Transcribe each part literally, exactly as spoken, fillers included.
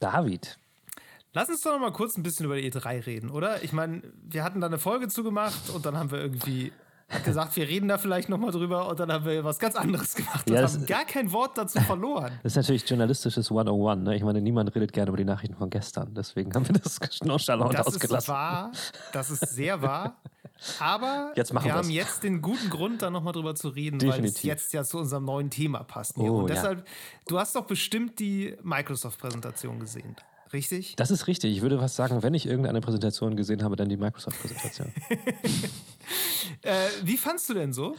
David. Lass uns doch noch mal kurz ein bisschen über die E drei reden, oder? Ich meine, wir hatten da eine Folge zugemacht und dann haben wir irgendwie gesagt, wir reden da vielleicht noch mal drüber und dann haben wir was ganz anderes gemacht und ja, haben gar kein Wort dazu verloren. Das ist natürlich journalistisches hundertundeins, ne? Ich meine, niemand redet gerne über die Nachrichten von gestern, deswegen haben wir das nonchalant ausgelassen. Das ist wahr, das ist sehr wahr. Aber jetzt wir haben das. jetzt den guten Grund, da nochmal drüber zu reden, weil es jetzt ja zu unserem neuen Thema passt. Oh, und deshalb, ja. Du hast doch bestimmt die Microsoft-Präsentation gesehen, richtig? Das ist richtig. Ich würde fast sagen, wenn ich irgendeine Präsentation gesehen habe, dann die Microsoft-Präsentation. äh, wie fandst du denn so?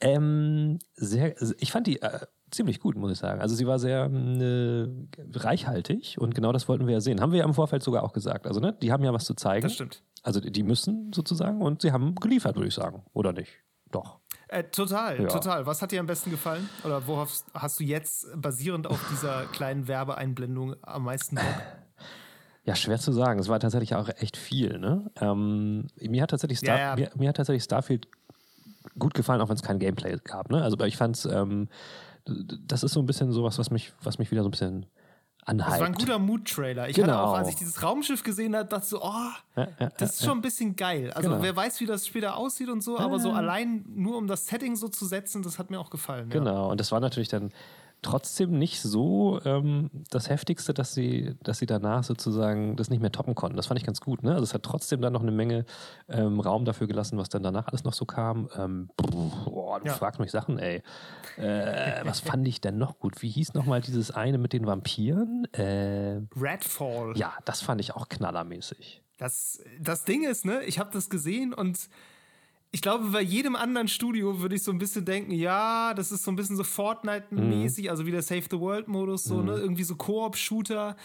Ähm, sehr, ich fand die äh, ziemlich gut, muss ich sagen. Also sie war sehr äh, reichhaltig und genau das wollten wir ja sehen. Haben wir ja im Vorfeld sogar auch gesagt. Also ne, die haben ja was zu zeigen. Das stimmt. Also die müssen sozusagen und sie haben geliefert, würde ich sagen. Oder nicht? Doch. Äh, total, ja. total. Was hat dir am besten gefallen? Oder worauf hast, hast du jetzt basierend auf dieser kleinen Werbeeinblendung am meisten Bock? Ja, schwer zu sagen. Es war tatsächlich auch echt viel. Ne? Ähm, mir hat tatsächlich Star- ja, ja. Mir, mir hat tatsächlich Starfield gut gefallen, auch wenn es kein Gameplay gab. Ne? Also ich fand's, ähm, das ist so ein bisschen sowas, was mich, was mich wieder so ein bisschen... Anhyped. Das war ein guter Mood-Trailer. Ich genau. hatte auch, als ich dieses Raumschiff gesehen habe, dachte so, oh, ja, ja, das ist ja, schon ein bisschen geil. Also genau. wer weiß, wie das später aussieht und so, aber ja. so allein nur um das Setting so zu setzen, das hat mir auch gefallen. Genau, ja. Und das war natürlich dann trotzdem nicht so ähm, das Heftigste, dass sie, dass sie danach sozusagen das nicht mehr toppen konnten. Das fand ich ganz gut. Ne? Also es hat trotzdem dann noch eine Menge ähm, Raum dafür gelassen, was dann danach alles noch so kam. Ähm, boah, du ja. fragst mich Sachen, ey. Äh, was fand ich denn noch gut? Wie hieß nochmal dieses eine mit den Vampiren? Äh, Redfall. Ja, das fand ich auch knallermäßig. Das, das Ding ist, ne, ich habe das gesehen und ich glaube, bei jedem anderen Studio würde ich so ein bisschen denken, ja, das ist so ein bisschen so Fortnite-mäßig, mm. also wieder Save-the-World-Modus, so, mm. ne? Irgendwie so Koop-Shooter.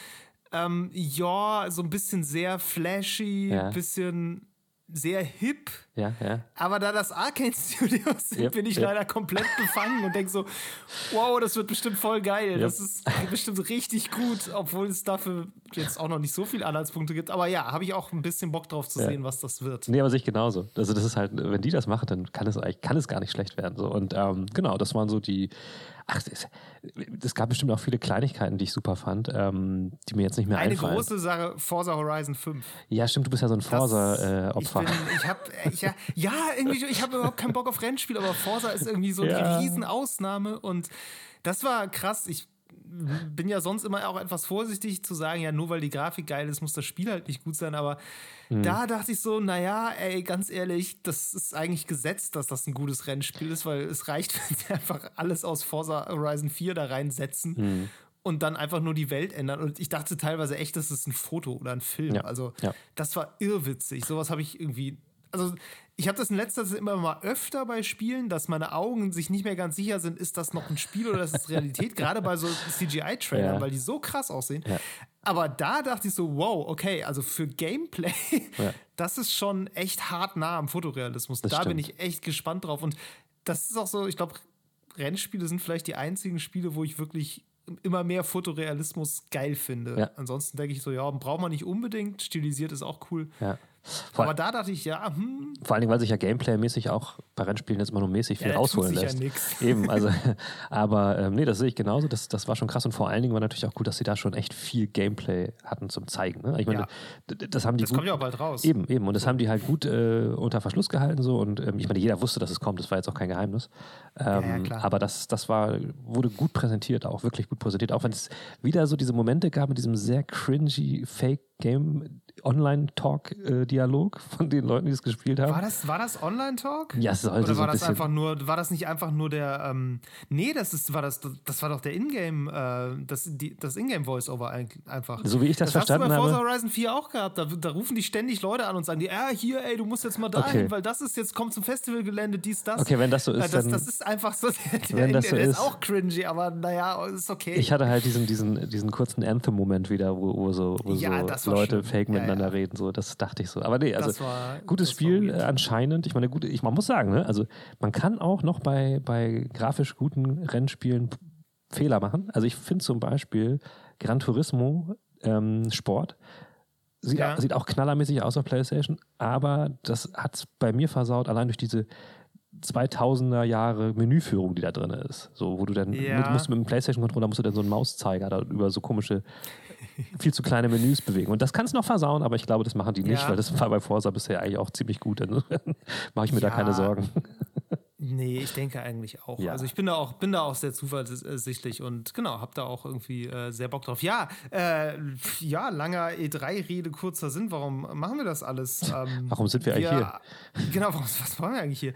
Ähm, ja, so ein bisschen sehr flashy, ja. bisschen sehr hip. Ja, ja. Aber da das Arkane Studios sind, yep, bin ich yep. leider komplett befangen und denke so, wow, das wird bestimmt voll geil. Yep. Das ist bestimmt richtig gut, obwohl es dafür jetzt auch noch nicht so viele Anhaltspunkte gibt. Aber ja, habe ich auch ein bisschen Bock drauf zu ja. sehen, was das wird. Nee, aber sehe ich genauso. Also das ist halt, wenn die das machen, dann kann es eigentlich kann es gar nicht schlecht werden. So. Und ähm, genau, das waren so die, ach, es gab bestimmt auch viele Kleinigkeiten, die ich super fand, ähm, die mir jetzt nicht mehr Eine einfallen. Eine große Sache, Forza Horizon fünf. Ja, stimmt, du bist ja so ein Forza-Opfer. Äh, ich, ich habe... Ich, Ja, irgendwie, ich habe überhaupt keinen Bock auf Rennspiel, aber Forza ist irgendwie so ja. eine Riesenausnahme und das war krass. Ich bin ja sonst immer auch etwas vorsichtig zu sagen, ja, nur weil die Grafik geil ist, muss das Spiel halt nicht gut sein, aber mhm. da dachte ich so, naja, ey, ganz ehrlich, das ist eigentlich gesetzt, dass das ein gutes Rennspiel ist, weil es reicht, wenn sie einfach alles aus Forza Horizon vier da reinsetzen mhm. und dann einfach nur die Welt ändern. Und ich dachte teilweise echt, das ist ein Foto oder ein Film. Ja. Also ja. das war irrwitzig. Sowas habe ich irgendwie... Also ich habe das in letzter Zeit immer mal öfter bei Spielen, dass meine Augen sich nicht mehr ganz sicher sind, ist das noch ein Spiel oder ist das Realität? Gerade bei so C G I-Trailern, ja. weil die so krass aussehen. Ja. Aber da dachte ich so, wow, okay, also für Gameplay, ja. das ist schon echt hart nah am Fotorealismus. Das da stimmt. bin ich echt gespannt drauf. Und das ist auch so, ich glaube, Rennspiele sind vielleicht die einzigen Spiele, wo ich wirklich immer mehr Fotorealismus geil finde. Ja. Ansonsten denke ich so, ja, braucht man nicht unbedingt. Stilisiert ist auch cool. Ja. Vor aber da dachte ich, ja, hm. Vor allem, weil sich ja Gameplay-mäßig auch bei Rennspielen jetzt mal nur mäßig viel ja, rausholen lässt. Ja, nix. Eben, also, aber ähm, nee, das sehe ich genauso. Das, das war schon krass und vor allen Dingen war natürlich auch gut, dass sie da schon echt viel Gameplay hatten zum Zeigen. Ne? Ich meine, ja. das, das haben die. Das gut, kommt ja auch bald raus. Eben, eben. Und das haben die halt gut äh, unter Verschluss gehalten so. Und ähm, ich meine, jeder wusste, dass es kommt. Das war jetzt auch kein Geheimnis. Ähm, ja, ja, klar. Aber das, das war, wurde gut präsentiert, auch wirklich gut präsentiert. Auch wenn es wieder so diese Momente gab mit diesem sehr cringy Fake-Game. Online-Talk-Dialog von den Leuten, die es gespielt haben. War das, war das Online-Talk? Ja, es sollte Oder war so ein das einfach nur, war das nicht einfach nur der, ähm, nee, das ist, war das, das war doch der Ingame, äh, das, die, das Ingame-Voice-Over einfach. So wie ich das, das verstanden habe. Das hast du bei Forza habe. Horizon vier auch gehabt, da, da rufen die ständig Leute an und sagen, die, ah, hier, ey, du musst jetzt mal dahin, okay. weil das ist jetzt, komm zum Festivalgelände, dies, das. Okay, wenn das so ist, äh, das, dann... Das ist einfach so, der, der, wenn das so der ist, ist auch cringy, aber naja, ist okay. Ich hatte halt diesen, diesen, diesen kurzen Anthem-Moment wieder, wo, wo so, wo ja, so Leute fake ja, miteinander ja. reden, so, das dachte ich so. Aber nee, also war, gutes Spiel äh, anscheinend. Ich meine, gut, ich, man muss sagen, ne, also man kann auch noch bei, bei grafisch guten Rennspielen Fehler machen. Also ich finde zum Beispiel Gran Turismo ähm, Sport sieht, ja. sieht auch knallermäßig aus auf PlayStation, aber das hat es bei mir versaut, allein durch diese zweitausender Jahre Menüführung, die da drin ist. So, wo du dann ja. mit, musst mit dem PlayStation-Controller musst du dann so einen Mauszeiger da über so komische viel zu kleine Menüs bewegen. Und das kann es noch versauen, aber ich glaube, das machen die nicht, ja. weil das war bei Forza bisher eigentlich auch ziemlich gut. Dann mache ich mir ja. da keine Sorgen. Nee, ich denke eigentlich auch. Ja. Also ich bin da auch, bin da auch sehr zuversichtlich und genau, hab da auch irgendwie äh, sehr Bock drauf. Ja, äh, ja, langer E drei Rede, kurzer Sinn. Warum machen wir das alles? Ähm, warum sind wir eigentlich ja, hier? Genau, warum, was wollen wir eigentlich hier?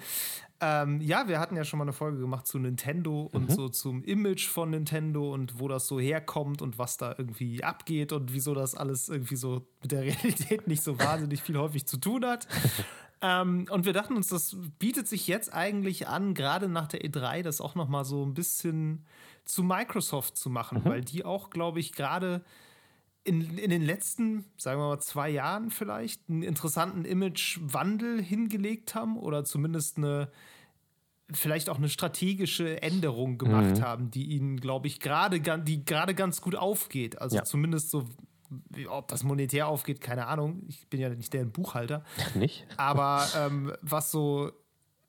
Ähm, ja, wir hatten ja schon mal eine Folge gemacht zu Nintendo und mhm. so zum Image von Nintendo und wo das so herkommt und was da irgendwie abgeht und wieso das alles irgendwie so mit der Realität nicht so wahnsinnig viel häufig zu tun hat. Ähm, und wir dachten uns, das bietet sich jetzt eigentlich an, gerade nach der E drei, das auch nochmal so ein bisschen zu Microsoft zu machen, mhm. weil die auch, glaube ich, gerade in, in den letzten, sagen wir mal, zwei Jahren vielleicht einen interessanten Imagewandel hingelegt haben oder zumindest eine, vielleicht auch eine strategische Änderung gemacht mhm. haben, die ihnen, glaube ich, gerade die gerade ganz gut aufgeht. Also ja. zumindest so. Ob das monetär aufgeht, keine Ahnung. Ich bin ja nicht der Buchhalter. Nicht? Aber ähm, was so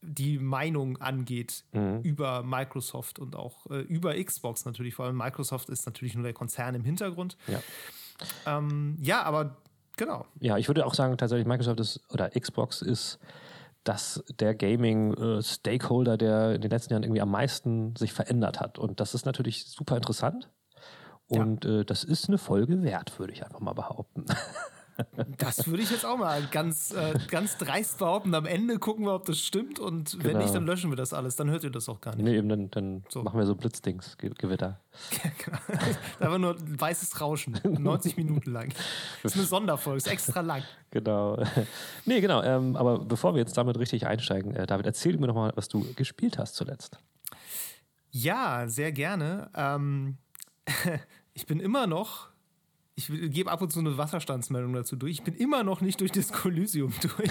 die Meinung angeht mhm. über Microsoft und auch äh, über Xbox natürlich. Vor allem Microsoft ist natürlich nur der Konzern im Hintergrund. Ja, ähm, ja aber genau. Ja, ich würde auch sagen, tatsächlich Microsoft ist oder Xbox ist dass der Gaming-Stakeholder, äh, der in den letzten Jahren irgendwie am meisten sich verändert hat. Und das ist natürlich super interessant. Und ja. äh, das ist eine Folge wert, würde ich einfach mal behaupten. Das würde ich jetzt auch mal ganz, äh, ganz dreist behaupten. Am Ende gucken wir, ob das stimmt. Und genau. wenn nicht, dann löschen wir das alles. Dann hört ihr das auch gar nicht. Nee, eben, dann, dann so. machen wir so Blitzdings, Gewitter. Genau. Einfach nur weißes Rauschen, neunzig Minuten lang. Das ist eine Sonderfolge, ist extra lang. Genau. Nee, genau. Ähm, aber bevor wir jetzt damit richtig einsteigen, äh, David, erzähl mir nochmal, was du gespielt hast zuletzt. Ja, sehr gerne. Ähm... Ich bin immer noch, ich gebe ab und zu eine Wasserstandsmeldung dazu durch, ich bin immer noch nicht durch Disco Elysium durch.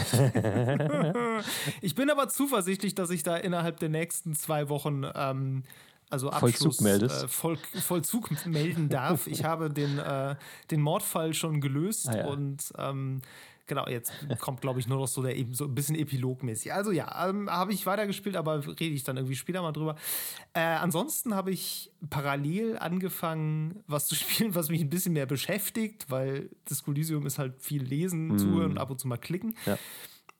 Ich bin aber zuversichtlich, dass ich da innerhalb der nächsten zwei Wochen ähm, also Abschluss, Vollzug, äh, Voll, Vollzug melden darf. Ich habe den, äh, den Mordfall schon gelöst ah, ja. und ähm, genau, jetzt kommt, glaube ich, nur noch so, der, so ein bisschen epilogmäßig. Also ja, ähm, habe ich weitergespielt, aber rede ich dann irgendwie später mal drüber. Äh, ansonsten habe ich parallel angefangen, was zu spielen, was mich ein bisschen mehr beschäftigt, weil Disco Elysium ist halt viel lesen, mm. zuhören und ab und zu mal klicken. Ja.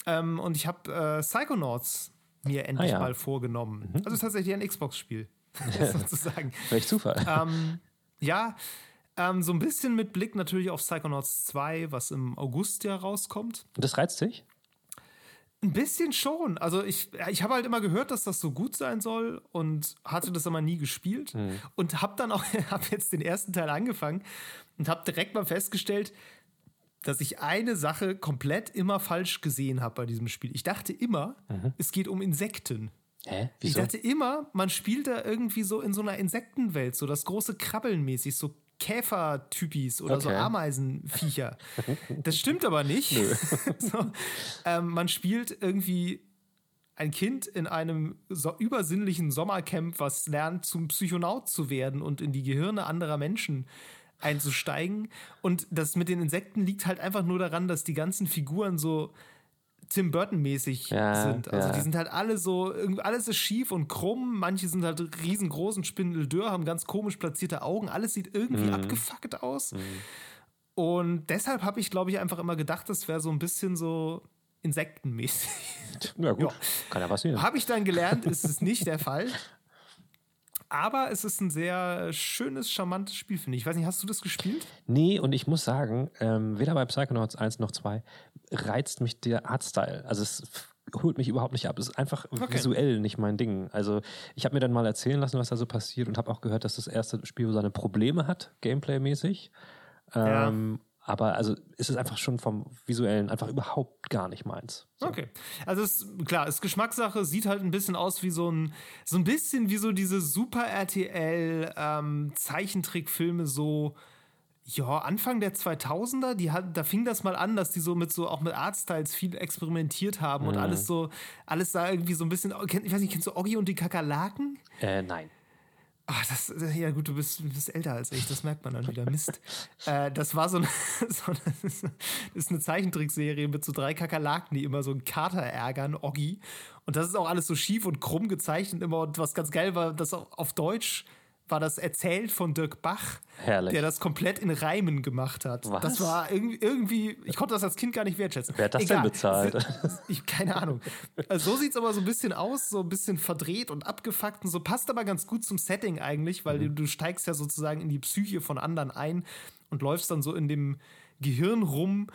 Ähm, und ich habe äh, Psychonauts mir endlich ah, ja. mal vorgenommen. Mhm. Also tatsächlich ein Xbox-Spiel, sozusagen. Welch Zufall. Ähm, ja, Ähm, so ein bisschen mit Blick natürlich auf Psychonauts zwei, was im August ja rauskommt. Das reizt dich? Ein bisschen schon. Also ich, ich habe halt immer gehört, dass das so gut sein soll und hatte das aber nie gespielt. Mhm. Und habe dann auch, habe jetzt den ersten Teil angefangen und habe direkt mal festgestellt, dass ich eine Sache komplett immer falsch gesehen habe bei diesem Spiel. Ich dachte immer, mhm. es geht um Insekten. Hä? Wieso? Ich dachte immer, man spielt da irgendwie so in so einer Insektenwelt, so das große Krabbeln mäßig, so Käfertypis oder okay. so Ameisenviecher. Das stimmt aber nicht. Nö. So, ähm, man spielt irgendwie ein Kind in einem so übersinnlichen Sommercamp, was lernt, zum Psychonaut zu werden und in die Gehirne anderer Menschen einzusteigen. Und das mit den Insekten liegt halt einfach nur daran, dass die ganzen Figuren so Tim Burton-mäßig ja, sind. Also ja. die sind halt alle so, alles ist schief und krumm, manche sind halt riesengroß und spindeldürr, haben ganz komisch platzierte Augen, alles sieht irgendwie mhm. abgefuckt aus. Mhm. Und deshalb habe ich, glaube ich, einfach immer gedacht, das wäre so ein bisschen so insektenmäßig. Ja gut, ja. kann ja passieren. Habe ich dann gelernt, ist es nicht der Fall. Aber es ist ein sehr schönes, charmantes Spiel, finde ich. Ich weiß nicht, hast du das gespielt? Nee, und ich muss sagen, ähm, weder bei Psychonauts eins noch zwei reizt mich der Artstyle. Also es f- holt mich überhaupt nicht ab. Es ist einfach okay. visuell nicht mein Ding. Also ich habe mir dann mal erzählen lassen, was da so passiert und habe auch gehört, dass das erste Spiel seine Probleme hat, Gameplay-mäßig. Ähm, ja. Aber also ist es einfach schon vom Visuellen einfach überhaupt gar nicht meins. So. Okay. Also es, klar, es ist Geschmackssache, sieht halt ein bisschen aus wie so ein, so ein bisschen wie so diese super R T L ähm, Zeichentrickfilme so, ja, Anfang der zweitausender, die hat, da fing das mal an, dass die so mit so, auch mit Artstyles viel experimentiert haben mhm. und alles so, alles da irgendwie so ein bisschen, ich weiß nicht, kennst du Oggy und die Kakerlaken? Äh, nein. Ach, das, ja gut, du bist, du bist älter als ich, das merkt man dann wieder, Mist. äh, das war so eine, so eine, ist eine Zeichentrickserie mit so drei Kakerlaken, die immer so einen Kater ärgern, Oggi. Und das ist auch alles so schief und krumm gezeichnet immer. Und was ganz geil war, das auf Deutsch war das erzählt von Dirk Bach, herrlich, der das komplett in Reimen gemacht hat. Was? Das war irgendwie, irgendwie, ich konnte das als Kind gar nicht wertschätzen. Wer hat das Egal. denn bezahlt? Ich, keine Ahnung. Also so sieht es aber so ein bisschen aus, so ein bisschen verdreht und abgefuckt und so. Passt aber ganz gut zum Setting eigentlich, weil mhm. du, du steigst ja sozusagen in die Psyche von anderen ein und läufst dann so in dem Gehirn rum.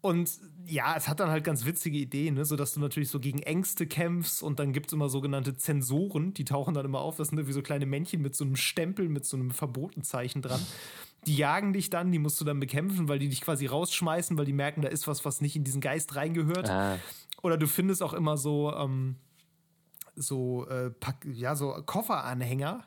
Und ja, es hat dann halt ganz witzige Ideen, ne? So dass du natürlich so gegen Ängste kämpfst und dann gibt es immer sogenannte Zensoren, die tauchen dann immer auf, das sind irgendwie so kleine Männchen mit so einem Stempel, mit so einem Verbotenzeichen dran. Die jagen dich dann, die musst du dann bekämpfen, weil die dich quasi rausschmeißen, weil die merken, da ist was, was nicht in diesen Geist reingehört. Ah. Oder du findest auch immer so, ähm, so, äh, Pack- ja, so Kofferanhänger,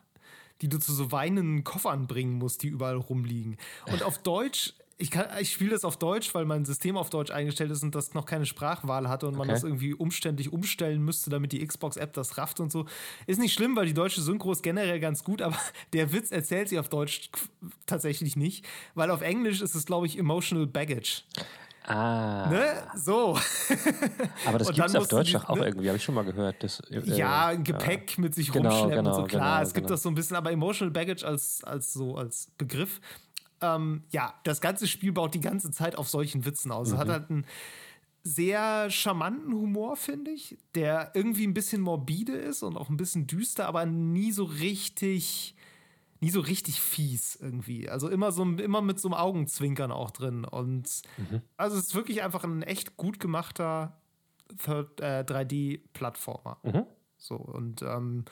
die du zu so weinenden Koffern bringen musst, die überall rumliegen. Und auf Deutsch... Ich, kann, ich spiele das auf Deutsch, weil mein System auf Deutsch eingestellt ist und das noch keine Sprachwahl hatte und okay. man das irgendwie umständlich umstellen müsste, damit die Xbox-App das rafft und so. Ist nicht schlimm, weil die deutsche Synchro ist generell ganz gut, aber der Witz erzählt sie auf Deutsch tatsächlich nicht, weil auf Englisch ist es, glaube ich, Emotional Baggage. Ah. Ne? So. Aber das gibt es auf Deutsch die, auch ne? irgendwie, habe ich schon mal gehört. Das, äh, ja, ein Gepäck ja. mit sich genau, rumschleppen genau, und so. Klar, genau, es gibt genau. das so ein bisschen, aber Emotional Baggage als, als, so, als Begriff. Ähm, ja, das ganze Spiel baut die ganze Zeit auf solchen Witzen aus. Mhm. Hat halt einen sehr charmanten Humor, finde ich, der irgendwie ein bisschen morbide ist und auch ein bisschen düster, aber nie so richtig, nie so richtig fies irgendwie. Also immer so, immer mit so einem Augenzwinkern auch drin. Und mhm. also es ist wirklich einfach ein echt gut gemachter drei D-Plattformer. Mhm. So, und ähm,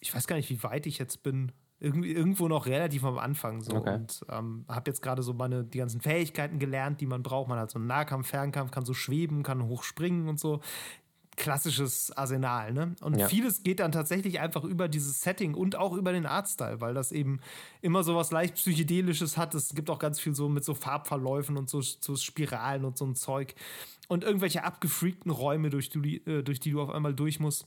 ich weiß gar nicht, wie weit ich jetzt bin. Irgendwo noch relativ am Anfang so okay. und ähm, habe jetzt gerade so meine die ganzen Fähigkeiten gelernt, die man braucht. Man hat so einen Nahkampf, Fernkampf, kann so schweben, kann hochspringen und so. Klassisches Arsenal, ne? Und ja. vieles geht dann tatsächlich einfach über dieses Setting und auch über den Artstyle, weil das eben immer so was leicht Psychedelisches hat. Es gibt auch ganz viel so mit so Farbverläufen und so, so Spiralen und so ein Zeug und irgendwelche abgefreakten Räume, durch die, durch die du auf einmal durch musst.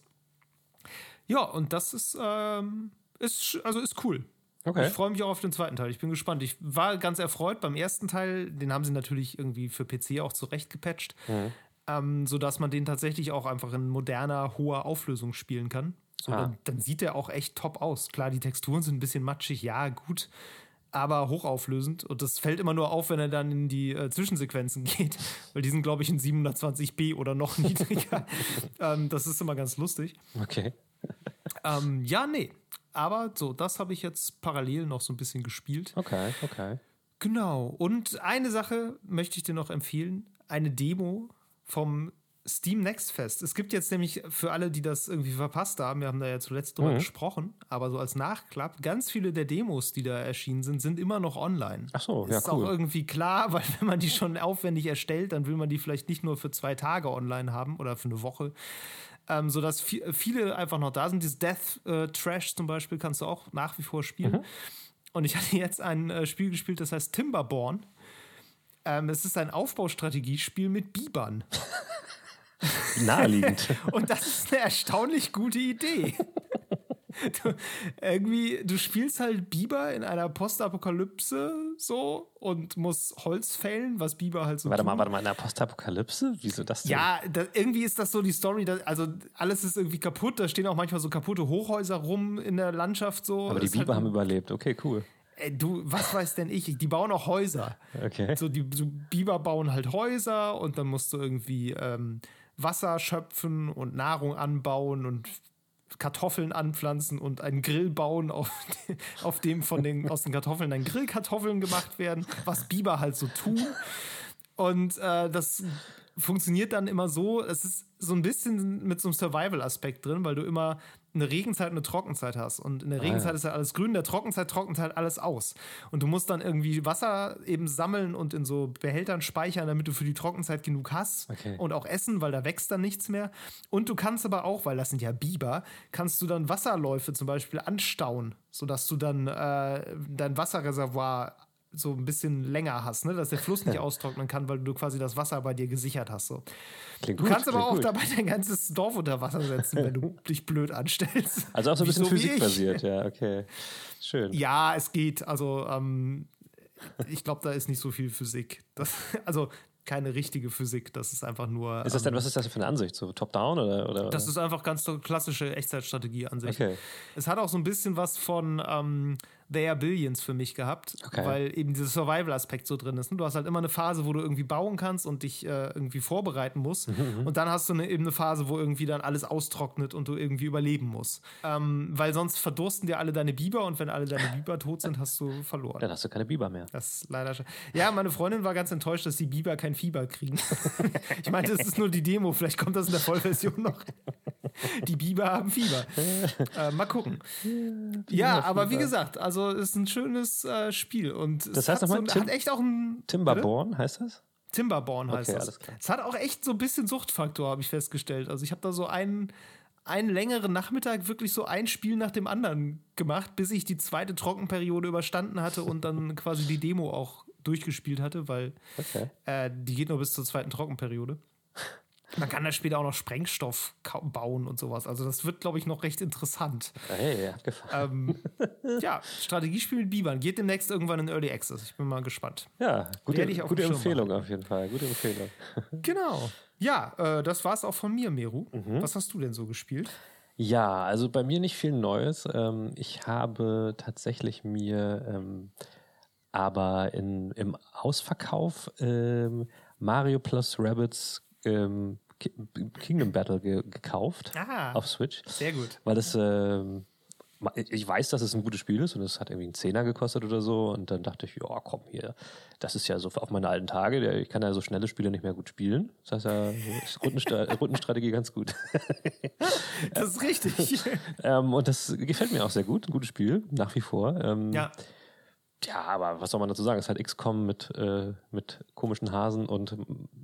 Ja, und das ist... Ähm Ist, also ist cool. Okay. Ich freue mich auch auf den zweiten Teil. Ich bin gespannt. Ich war ganz erfreut beim ersten Teil. Den haben sie natürlich irgendwie für P C auch zurecht gepatcht, mhm. ähm, sodass man den tatsächlich auch einfach in moderner, hoher Auflösung spielen kann. So, ah. dann, dann sieht der auch echt top aus. Klar, die Texturen sind ein bisschen matschig, ja, gut, aber hochauflösend. Und das fällt immer nur auf, wenn er dann in die äh, Zwischensequenzen geht, weil die sind, glaube ich, in siebenhundertzwanzig p oder noch niedriger. ähm, das ist immer ganz lustig. Okay. ähm, ja, nee. Aber so, das habe ich jetzt parallel noch so ein bisschen gespielt. Okay, okay. Genau. Und eine Sache möchte ich dir noch empfehlen. Eine Demo vom Steam Next Fest. Es gibt jetzt nämlich für alle, die das irgendwie verpasst haben, wir haben da ja zuletzt drüber mhm. gesprochen, aber so als Nachklapp, ganz viele der Demos, die da erschienen sind, sind immer noch online. Ach so, ja, ist cool. Ist auch irgendwie klar, weil wenn man die schon aufwendig erstellt, dann will man die vielleicht nicht nur für zwei Tage online haben oder für eine Woche. Ähm, sodass viel, viele einfach noch da sind. Dieses Death äh, Trash zum Beispiel kannst du auch nach wie vor spielen. Mhm. Und ich hatte jetzt ein äh, Spiel gespielt, das heißt Timberborn. Ähm, es ist ein Aufbaustrategiespiel mit Bibern. Naheliegend. Und das ist eine erstaunlich gute Idee. Du, irgendwie, du spielst halt Biber in einer Postapokalypse so und musst Holz fällen, was Biber halt so warte tun. mal, warte mal, in einer Postapokalypse? Wieso das denn? Ja, da, irgendwie ist das so die Story, da, also alles ist irgendwie kaputt, da stehen auch manchmal so kaputte Hochhäuser rum in der Landschaft so. Aber die Biber halt, haben überlebt, okay, cool. Ey, du, was weiß denn ich? Die bauen auch Häuser. Okay. So, die so Biber bauen halt Häuser und dann musst du irgendwie ähm, Wasser schöpfen und Nahrung anbauen und Kartoffeln anpflanzen und einen Grill bauen, auf, auf dem von den, aus den Kartoffeln dann Grillkartoffeln gemacht werden, was Biber halt so tun. Und äh, das funktioniert dann immer so, es ist so ein bisschen mit so einem Survival-Aspekt drin, weil du immer eine Regenzeit und eine Trockenzeit hast. Und in der Regenzeit ah, ja. ist halt alles grün, in der Trockenzeit trocknet halt alles aus. Und du musst dann irgendwie Wasser eben sammeln und in so Behältern speichern, damit du für die Trockenzeit genug hast. Okay. Und auch essen, weil da wächst dann nichts mehr. Und du kannst aber auch, weil das sind ja Biber, kannst du dann Wasserläufe zum Beispiel anstauen, sodass du dann äh, dein Wasserreservoir so ein bisschen länger hast, ne? Dass der Fluss nicht austrocknen kann, weil du quasi das Wasser bei dir gesichert hast. So. Klingt du gut, kannst aber auch gut. dabei dein ganzes Dorf unter Wasser setzen, wenn du dich blöd anstellst. Also auch so ein bisschen so physikbasiert, ja, okay. Schön. Ja, es geht. Also ähm, ich glaube, da ist nicht so viel Physik. Das, also keine richtige Physik. Das ist einfach nur. Ist das denn, ähm, was ist das für eine Ansicht? So Top-Down oder, oder? Das ist einfach ganz klassische Echtzeitstrategie-Ansicht. Okay. Es hat auch so ein bisschen was von ähm, They Are Billions für mich gehabt, okay. weil eben dieser Survival-Aspekt so drin ist. Du hast halt immer eine Phase, wo du irgendwie bauen kannst und dich äh, irgendwie vorbereiten musst. Mhm. Und dann hast du eine, eben eine Phase, wo irgendwie dann alles austrocknet und du irgendwie überleben musst. Ähm, weil sonst verdursten dir alle deine Biber und wenn alle deine Biber tot sind, hast du verloren. Dann hast du keine Biber mehr. Das ist leider schon. Ja, meine Freundin war ganz enttäuscht, dass die Biber kein Fieber kriegen. Ich meinte, es ist nur die Demo, vielleicht kommt das in der Vollversion noch. Die Biber haben Fieber. Äh, mal gucken. Ja, aber wie gesagt, also es ist ein schönes äh, Spiel. Und es das heißt hat, so, Tim- hat echt auch ein... Timberborn heißt das? Timberborn heißt okay, das. Es hat auch echt so ein bisschen Suchtfaktor, habe ich festgestellt. Also ich habe da so einen... einen längeren Nachmittag wirklich so ein Spiel nach dem anderen gemacht, bis ich die zweite Trockenperiode überstanden hatte und dann quasi die Demo auch durchgespielt hatte, weil okay. äh, die geht nur bis zur zweiten Trockenperiode. Man kann da später auch noch Sprengstoff bauen und sowas. Also das wird, glaube ich, noch recht interessant. Hey, ja, gefallen. Ähm, ja, Strategiespiel mit Bibern. Geht demnächst irgendwann in Early Access. Ich bin mal gespannt. Ja, gute, gute Empfehlung auf jeden Fall. Gute Empfehlung. Genau. Ja, äh, das war's auch von mir, Meru. Mhm. Was hast du denn so gespielt? Ja, also bei mir nicht viel Neues. Ähm, ich habe tatsächlich mir ähm, aber in, im Ausverkauf ähm, Mario plus Rabbids Ähm, Kingdom Battle ge- gekauft ah, auf Switch. Sehr gut. Weil das, ähm, ich weiß, dass es ein gutes Spiel ist und es hat irgendwie einen Zehner gekostet oder so und dann dachte ich, ja komm hier, das ist ja so auf meine alten Tage, ich kann ja so schnelle Spiele nicht mehr gut spielen. Das heißt ja, Runden- Rundenstrategie ganz gut. Das ist richtig. ähm, und das gefällt mir auch sehr gut, ein gutes Spiel, nach wie vor. Ähm, ja. Ja, aber was soll man dazu sagen? Es ist halt X COM mit, äh, mit komischen Hasen und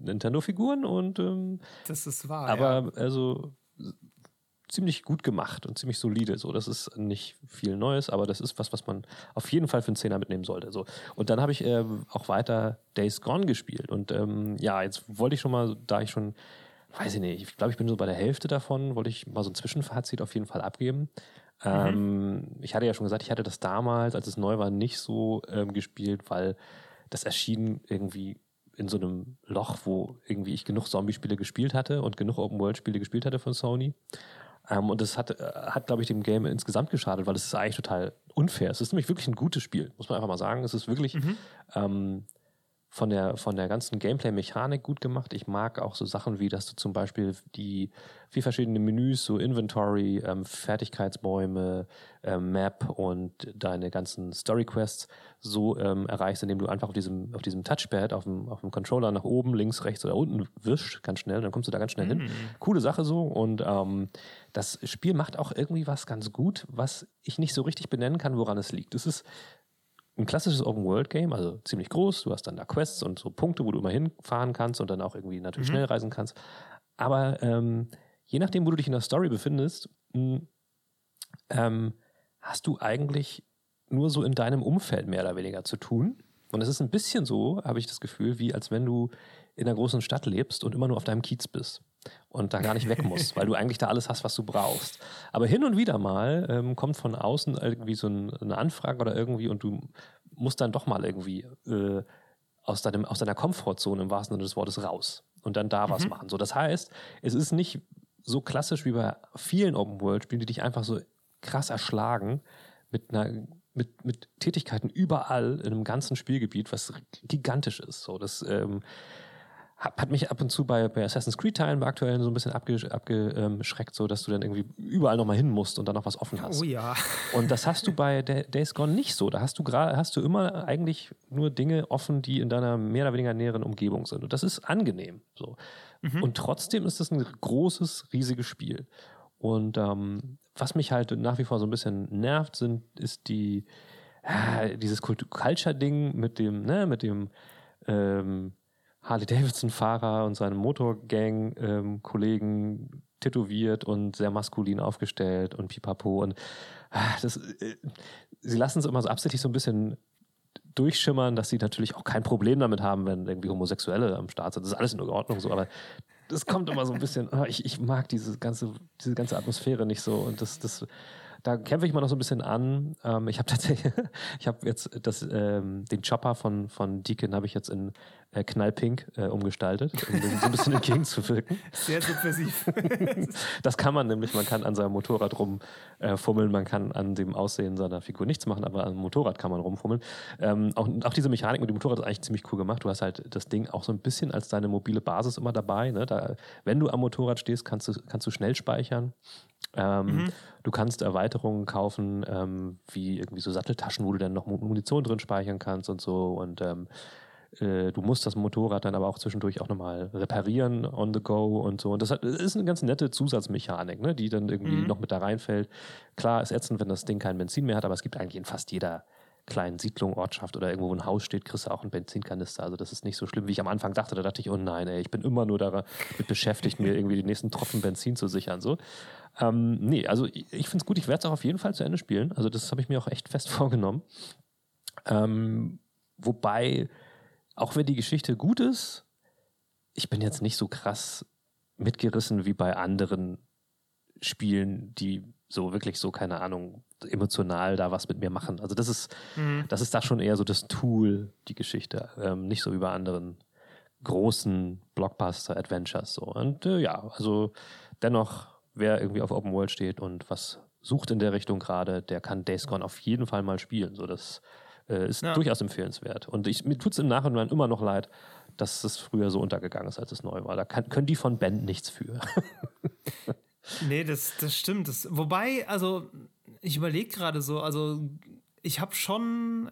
Nintendo-Figuren und ähm, das ist wahr. Aber ja. also ziemlich gut gemacht und ziemlich solide. So, das ist nicht viel Neues, aber das ist was, was man auf jeden Fall für einen Zehner mitnehmen sollte. So. Und dann habe ich äh, auch weiter Days Gone gespielt. Und ähm, ja, jetzt wollte ich schon mal, da ich schon, weiß ich nicht, ich glaube, ich bin so bei der Hälfte davon, wollte ich mal so ein Zwischenfazit auf jeden Fall abgeben. Mhm. Ähm, ich hatte ja schon gesagt, ich hatte das damals, als es neu war, nicht so ähm, gespielt, weil das erschien irgendwie in so einem Loch, wo irgendwie ich genug Zombie-Spiele gespielt hatte und genug Open-World-Spiele gespielt hatte von Sony. Ähm, und das hat, äh, hat glaube ich, dem Game insgesamt geschadet, weil es ist eigentlich total unfair. Es ist nämlich wirklich ein gutes Spiel, muss man einfach mal sagen. Es ist wirklich mhm. ähm, von der, von der ganzen Gameplay-Mechanik gut gemacht. Ich mag auch so Sachen wie, dass du zum Beispiel die vier verschiedenen Menüs, so Inventory, ähm, Fertigkeitsbäume, ähm, Map und deine ganzen Story-Quests so ähm, erreichst, indem du einfach auf diesem, auf diesem Touchpad, auf dem, auf dem Controller nach oben, links, rechts oder unten wischst, ganz schnell, dann kommst du da ganz schnell mhm. hin. Coole Sache so und ähm, das Spiel macht auch irgendwie was ganz gut, was ich nicht so richtig benennen kann, woran es liegt. Es ist ein klassisches Open-World-Game, also ziemlich groß. Du hast dann da Quests und so Punkte, wo du immer hinfahren kannst und dann auch irgendwie natürlich mhm. schnell reisen kannst. Aber ähm, je nachdem, wo du dich in der Story befindest, mh, ähm, hast du eigentlich nur so in deinem Umfeld mehr oder weniger zu tun. Und es ist ein bisschen so, habe ich das Gefühl, wie als wenn du in einer großen Stadt lebst und immer nur auf deinem Kiez bist und da gar nicht weg musst, weil du eigentlich da alles hast, was du brauchst. Aber hin und wieder mal ähm, kommt von außen irgendwie so ein, eine Anfrage oder irgendwie und du musst dann doch mal irgendwie äh, aus, deinem, aus deiner Komfortzone im wahrsten Sinne des Wortes raus und dann da mhm. was machen. So, das heißt, es ist nicht so klassisch wie bei vielen Open-World-Spielen, die dich einfach so krass erschlagen mit einer Mit, mit Tätigkeiten überall in einem ganzen Spielgebiet, was gigantisch ist. So, das ähm, hat mich ab und zu bei, bei Assassin's Creed-Teilen bei aktuellen so ein bisschen abgeschreckt, abge, ähm, so dass du dann irgendwie überall nochmal hin musst und dann noch was offen hast. Oh ja. Und das hast du bei Days Gone nicht so. Da hast du gerade, hast du immer eigentlich nur Dinge offen, die in deiner mehr oder weniger näheren Umgebung sind. Und das ist angenehm. So. Mhm. Und trotzdem ist das ein großes, riesiges Spiel. Und ähm, was mich halt nach wie vor so ein bisschen nervt, sind, ist die äh, dieses Culture-Ding mit dem, ne, mit dem ähm, Harley-Davidson-Fahrer und seinem Motorgang-Kollegen ähm, tätowiert und sehr maskulin aufgestellt und pipapo. Und äh, das, äh, sie lassen es immer so absichtlich so ein bisschen durchschimmern, dass sie natürlich auch kein Problem damit haben, wenn irgendwie Homosexuelle am Start sind. Das ist alles in Ordnung so, aber das kommt immer so ein bisschen, oh, ich, ich mag diese ganze, diese ganze Atmosphäre nicht so und das, das, da kämpfe ich mal noch so ein bisschen an. Ähm, ich habe tatsächlich, ich habe jetzt das, ähm, den Chopper von, von Deacon habe ich jetzt in äh, knallpink äh, umgestaltet, um dem so ein bisschen entgegenzuwirken. Sehr subversiv. Das kann man nämlich, man kann an seinem Motorrad rumfummeln, äh, man kann an dem Aussehen seiner Figur nichts machen, aber am Motorrad kann man rumfummeln. Ähm, auch, auch diese Mechanik mit dem Motorrad ist eigentlich ziemlich cool gemacht. Du hast halt das Ding auch so ein bisschen als deine mobile Basis immer dabei. Ne? Da, wenn du am Motorrad stehst, kannst du, kannst du schnell speichern. Ähm, mhm. Du kannst Erweiterungen kaufen, ähm, wie irgendwie so Satteltaschen, wo du dann noch Munition drin speichern kannst und so. Und ähm, äh, du musst das Motorrad dann aber auch zwischendurch auch nochmal reparieren on the go und so. Und das, hat, das ist eine ganz nette Zusatzmechanik, ne, die dann irgendwie mhm. noch mit da reinfällt. Klar, ist ätzend, wenn das Ding kein Benzin mehr hat, aber es gibt eigentlich in fast jeder kleinen Siedlung, Ortschaft oder irgendwo, wo ein Haus steht, kriegst du auch einen Benzinkanister. Also das ist nicht so schlimm, wie ich am Anfang dachte. Da dachte ich, oh nein, ey, ich bin immer nur damit beschäftigt, mir irgendwie den nächsten Tropfen Benzin zu sichern. So. Ähm, nee, also ich, ich finde es gut. Ich werde es auch auf jeden Fall zu Ende spielen. Also das habe ich mir auch echt fest vorgenommen. Ähm, wobei, auch wenn die Geschichte gut ist, ich bin jetzt nicht so krass mitgerissen wie bei anderen Spielen, die so wirklich so, keine Ahnung, emotional da was mit mir machen. Also das ist, mhm. das ist da schon eher so das Tool, die Geschichte. Ähm, nicht so wie bei anderen großen Blockbuster-Adventures. So. Und äh, ja, also dennoch, wer irgendwie auf Open World steht und was sucht in der Richtung gerade, der kann Days Gone auf jeden Fall mal spielen. So, das äh, ist ja. durchaus empfehlenswert. Und ich, mir tut es im Nachhinein immer noch leid, dass es früher so untergegangen ist, als es neu war. Da kann, können die von Band nichts für. Nee, das, das stimmt. Das, wobei, also ich überlege gerade so, also ich habe schon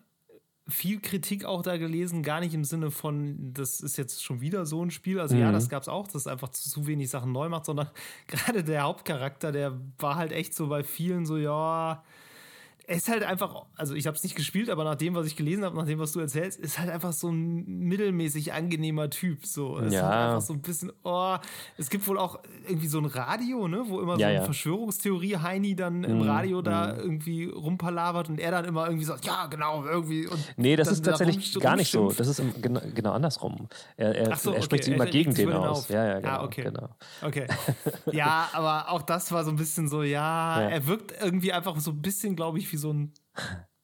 viel Kritik auch da gelesen, gar nicht im Sinne von, das ist jetzt schon wieder so ein Spiel, also mhm. ja, das gab's auch, dass einfach zu, zu wenig Sachen neu macht, sondern gerade der Hauptcharakter, der war halt echt so bei vielen so, ja, er ist halt einfach, also ich habe es nicht gespielt, aber nach dem, was ich gelesen habe, nach dem, was du erzählst, ist halt einfach so ein mittelmäßig angenehmer Typ. So. Es ja. ist halt einfach so ein bisschen, oh, es gibt wohl auch irgendwie so ein Radio, ne, wo immer ja, so eine ja. Verschwörungstheorie-Heini dann mm, im Radio mm. da irgendwie rumpalavert und er dann immer irgendwie sagt, ja, genau, irgendwie. Und nee, das ist tatsächlich da gar nicht so. Das ist im, genau, genau andersrum. Er, er, so, er okay. spricht sich immer gegen den aus. Ja, ja, genau. Ah, okay. Genau. Okay. Ja, aber auch das war so ein bisschen so, ja, ja. er wirkt irgendwie einfach so ein bisschen, glaube ich, wie so ein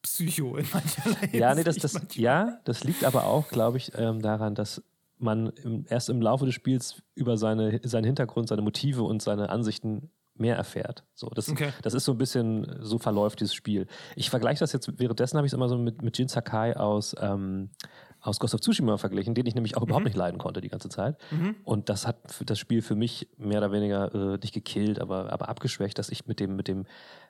Psycho in mancherlei Hinsicht. Ja, nee, das, das, ja, das liegt aber auch, glaube ich, ähm, daran, dass man im, erst im Laufe des Spiels über seine, seinen Hintergrund, seine Motive und seine Ansichten mehr erfährt. So, das, okay. das ist so ein bisschen, so verläuft dieses Spiel. Ich vergleiche das jetzt, währenddessen habe ich es immer so mit, mit Jin Sakai aus, ähm, aus Ghost of Tsushima verglichen, den ich nämlich auch mhm. überhaupt nicht leiden konnte die ganze Zeit. Mhm. Und das hat das Spiel für mich mehr oder weniger äh, nicht gekillt, aber, aber abgeschwächt, dass ich mit dem, mit dem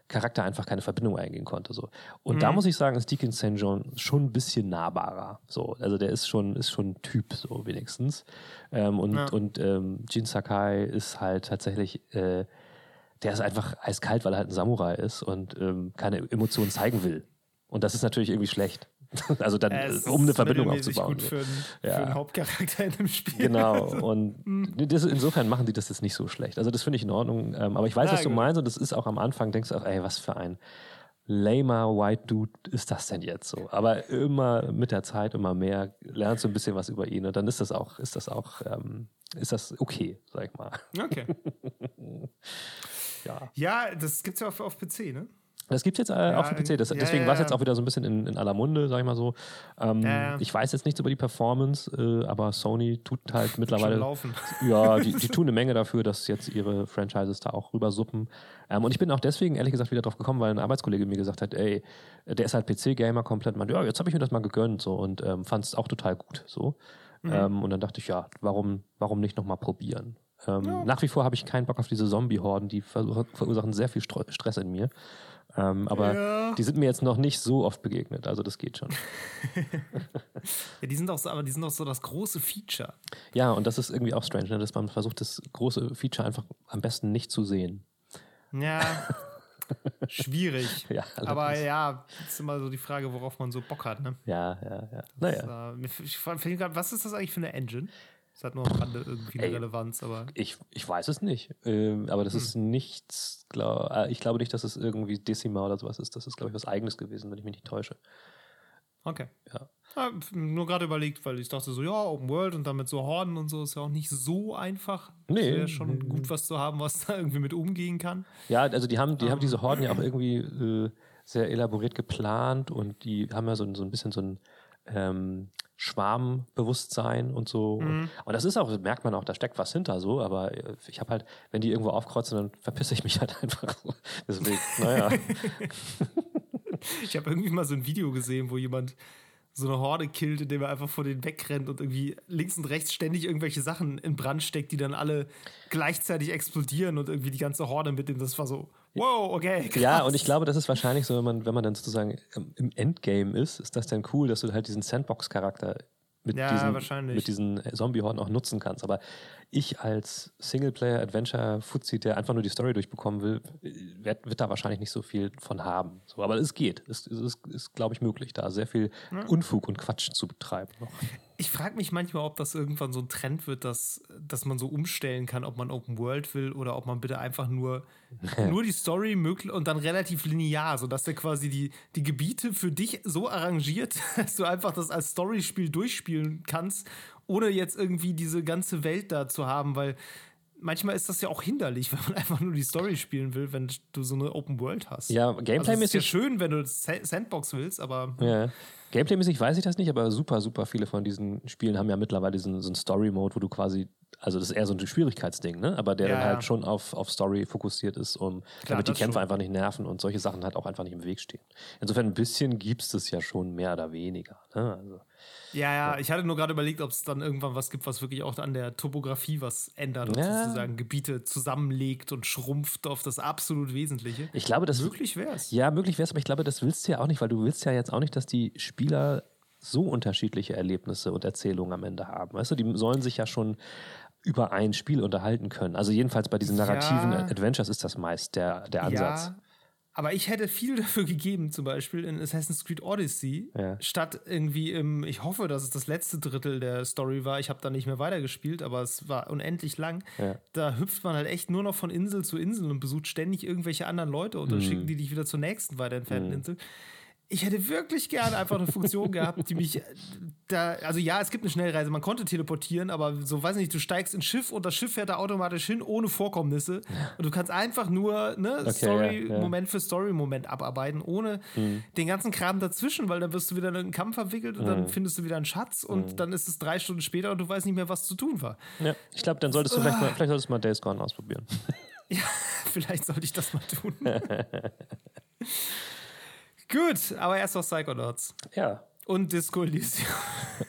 Charakter einfach keine Verbindung eingehen konnte. So. Und mhm. da muss ich sagen, ist Deacon Saint John schon ein bisschen nahbarer. So. Also der ist schon, ist schon ein Typ, so wenigstens. Ähm, und ja. und ähm, Jin Sakai ist halt tatsächlich, äh, der ist einfach eiskalt, weil er halt ein Samurai ist und ähm, keine Emotionen zeigen will. Und das ist natürlich irgendwie schlecht. Also dann, es um eine Verbindung aufzubauen. Gut für einen, ja. für einen Hauptcharakter in dem Spiel. Genau. Und das, insofern machen die das jetzt nicht so schlecht. Also das finde ich in Ordnung. Aber ich weiß, ja, was genau. du meinst. Und das ist auch am Anfang, denkst du auch, ey, was für ein lamer White Dude ist das denn jetzt so? Aber immer mit der Zeit, immer mehr, lernst du ein bisschen was über ihn. Und dann ist das auch, ist das auch, ähm, ist das okay, sag ich mal. Okay. ja. ja, das gibt's ja auf, auf P C, ne? Das gibt's jetzt äh, ja, auf dem P C, das, ja, deswegen ja, ja. war es jetzt auch wieder so ein bisschen in, in aller Munde, sag ich mal so. Ähm, ja, ja. Ich weiß jetzt nichts über die Performance, äh, aber Sony tut halt mittlerweile... Schon laufen. Ja, die, die tun eine Menge dafür, dass jetzt ihre Franchises da auch rübersuppen. Ähm, und ich bin auch deswegen, ehrlich gesagt, wieder drauf gekommen, weil ein Arbeitskollege mir gesagt hat, ey, der ist halt P C-Gamer komplett, man, ja, jetzt habe ich mir das mal gegönnt so, und ähm, fand es auch total gut. So. Mhm. Ähm, und dann dachte ich, ja, warum, warum nicht nochmal probieren? Ähm, ja. Nach wie vor habe ich keinen Bock auf diese Zombie-Horden, die ver- verursachen sehr viel Stro- Stress in mir. Ähm, aber ja. die sind mir jetzt noch nicht so oft begegnet, also das geht schon. Ja, die sind auch so, aber die sind auch so das große Feature. Ja, und das ist irgendwie auch strange, ne? Dass man versucht, das große Feature einfach am besten nicht zu sehen. Ja, schwierig. Ja, aber ja, das ist immer so die Frage, worauf man so Bock hat, ne? Ja, ja, ja. Naja. Ist, äh, ich finde gerade, was ist das eigentlich für eine Engine? Das hat nur am Rande irgendwie eine Ey, Relevanz, aber... Ich, ich weiß es nicht, ähm, aber das hm. ist nichts... Glaub, ich glaube nicht, dass es irgendwie Decima oder sowas ist. Das ist, glaube ich, was Eigenes gewesen, wenn ich mich nicht täusche. Okay. Ja. Ja, nur gerade überlegt, weil ich dachte so, ja, Open World und damit so Horden und so ist ja auch nicht so einfach. Nee. Es wäre schon gut, was zu haben, was da irgendwie mit umgehen kann. Ja, also die haben, die um. haben diese Horden ja auch irgendwie äh, sehr elaboriert geplant und die haben ja so, so ein bisschen so ein... Ähm, Schwarmbewusstsein und so. Mhm. Und, und das ist auch, merkt man auch, da steckt was hinter so, aber ich habe halt, wenn die irgendwo aufkreuzen, dann verpisse ich mich halt einfach. Deswegen, naja. Ich habe irgendwie mal so ein Video gesehen, wo jemand so eine Horde killt, indem er einfach vor denen wegrennt und irgendwie links und rechts ständig irgendwelche Sachen in Brand steckt, die dann alle gleichzeitig explodieren und irgendwie die ganze Horde mit dem, das war so, wow, okay, krass. Ja, und ich glaube, das ist wahrscheinlich so, wenn man, wenn man dann sozusagen im Endgame ist, ist das dann cool, dass du halt diesen Sandbox-Charakter mit, ja, diesen, wahrscheinlich. mit diesen Zombie-Horden auch nutzen kannst. Aber ich als Singleplayer-Adventure-Fuzzi, der einfach nur die Story durchbekommen will, wird, wird da wahrscheinlich nicht so viel von haben. So, aber es geht. Es ist, ist, ist glaube ich, möglich, da sehr viel ja. Unfug und Quatsch zu betreiben. Ich frage mich manchmal, ob das irgendwann so ein Trend wird, dass, dass man so umstellen kann, ob man Open World will oder ob man bitte einfach nur, nur die Story möglich und dann relativ linear, sodass der quasi die, die Gebiete für dich so arrangiert, dass du einfach das als Storyspiel durchspielen kannst, ohne jetzt irgendwie diese ganze Welt da zu haben, weil manchmal ist das ja auch hinderlich, wenn man einfach nur die Story spielen will, wenn du so eine Open World hast. Ja, Gameplay-mäßig. Also ist ja schön, wenn du Sandbox willst, aber... Ja. Gameplay-mäßig weiß ich das nicht, aber super, super viele von diesen Spielen haben ja mittlerweile diesen, so einen Story-Mode, wo du quasi, also das ist eher so ein Schwierigkeitsding, ne? Aber der ja, dann halt ja. schon auf, auf Story fokussiert ist, um Klar, damit die Kämpfe schon. einfach nicht nerven und solche Sachen halt auch einfach nicht im Weg stehen. Insofern ein bisschen gibt es das ja schon mehr oder weniger, ne? Also... Ja, ja, ich hatte nur gerade überlegt, ob es dann irgendwann was gibt, was wirklich auch an der Topografie was ändert und ja. sozusagen Gebiete zusammenlegt und schrumpft auf das absolut Wesentliche. Ich glaube, das möglich wär's. Ja, möglich wär's, aber ich glaube, das willst du ja auch nicht, weil du willst ja jetzt auch nicht, dass die Spieler so unterschiedliche Erlebnisse und Erzählungen am Ende haben. Weißt du, die sollen sich ja schon über ein Spiel unterhalten können. Also jedenfalls bei diesen narrativen ja. Adventures ist das meist der, der Ansatz. Ja. Aber ich hätte viel dafür gegeben, zum Beispiel in Assassin's Creed Odyssey, ja. statt irgendwie im, ich hoffe, dass es das letzte Drittel der Story war, ich habe da nicht mehr weitergespielt, aber es war unendlich lang, ja. da hüpft man halt echt nur noch von Insel zu Insel und besucht ständig irgendwelche anderen Leute und mhm. dann schicken die dich wieder zur nächsten weiter entfernten mhm. Insel. Ich hätte wirklich gerne einfach eine Funktion gehabt, die mich da, also ja, es gibt eine Schnellreise, man konnte teleportieren, aber so, weiß nicht, du steigst ins Schiff und das Schiff fährt da automatisch hin, ohne Vorkommnisse und du kannst einfach nur, ne, okay, Story-Moment ja, ja. für Story-Moment abarbeiten, ohne mhm. den ganzen Kram dazwischen, weil dann wirst du wieder in einen Kampf verwickelt und mhm. dann findest du wieder einen Schatz und mhm. dann ist es drei Stunden später und du weißt nicht mehr, was zu tun war. Ja, ich glaube, dann solltest du vielleicht mal, vielleicht solltest du mal Days Gone ausprobieren. Ja, vielleicht sollte ich das mal tun. Gut, aber erst noch Psychonauts. Ja. Und Disco Elysium.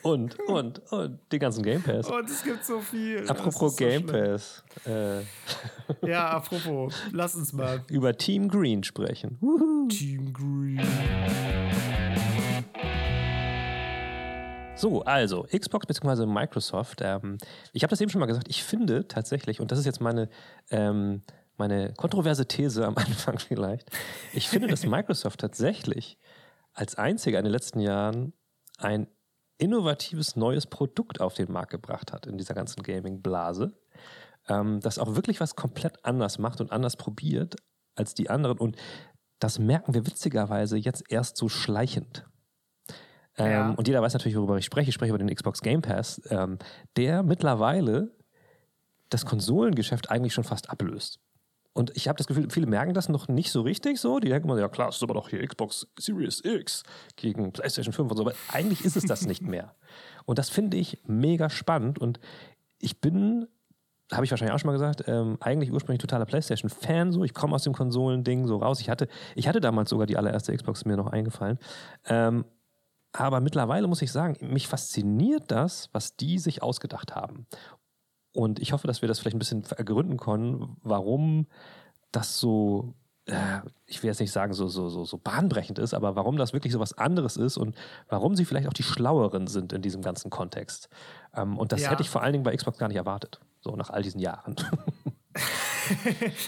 Und, und, und den ganzen Game Pass. Und es gibt so viel. Apropos Game so Pass. Äh. Ja, apropos. Lass uns mal über Team Green sprechen. Woohoo. Team Green. So, also, Xbox bzw. Microsoft. Ähm, ich habe das eben schon mal gesagt. Ich finde tatsächlich, und das ist jetzt meine... Ähm, Meine kontroverse These am Anfang vielleicht. Ich finde, dass Microsoft tatsächlich als einziger in den letzten Jahren ein innovatives neues Produkt auf den Markt gebracht hat in dieser ganzen Gaming-Blase, ähm, das auch wirklich was komplett anders macht und anders probiert als die anderen. Und das merken wir witzigerweise jetzt erst so schleichend. Ähm, ja. Und jeder weiß natürlich, worüber ich spreche. Ich spreche über den Xbox Game Pass, ähm, der mittlerweile das Konsolengeschäft eigentlich schon fast ablöst. Und ich habe das Gefühl, viele merken das noch nicht so richtig so. Die denken immer, ja klar, es ist aber doch hier Xbox Series X gegen PlayStation fünf und so. Aber eigentlich ist es das nicht mehr. Und das finde ich mega spannend. Und ich bin, habe ich wahrscheinlich auch schon mal gesagt, ähm, eigentlich ursprünglich totaler PlayStation-Fan. So. Ich komme aus dem Konsolending so raus. Ich hatte, ich hatte damals sogar die allererste Xbox mir noch eingefallen. Ähm, aber mittlerweile muss ich sagen, mich fasziniert das, was die sich ausgedacht haben. Und ich hoffe, dass wir das vielleicht ein bisschen ergründen können, warum das so, äh, ich will jetzt nicht sagen, so, so, so, so bahnbrechend ist, aber warum das wirklich so was anderes ist und warum sie vielleicht auch die Schlaueren sind in diesem ganzen Kontext. Ähm, und das ja. hätte ich vor allen Dingen bei Xbox gar nicht erwartet, so nach all diesen Jahren.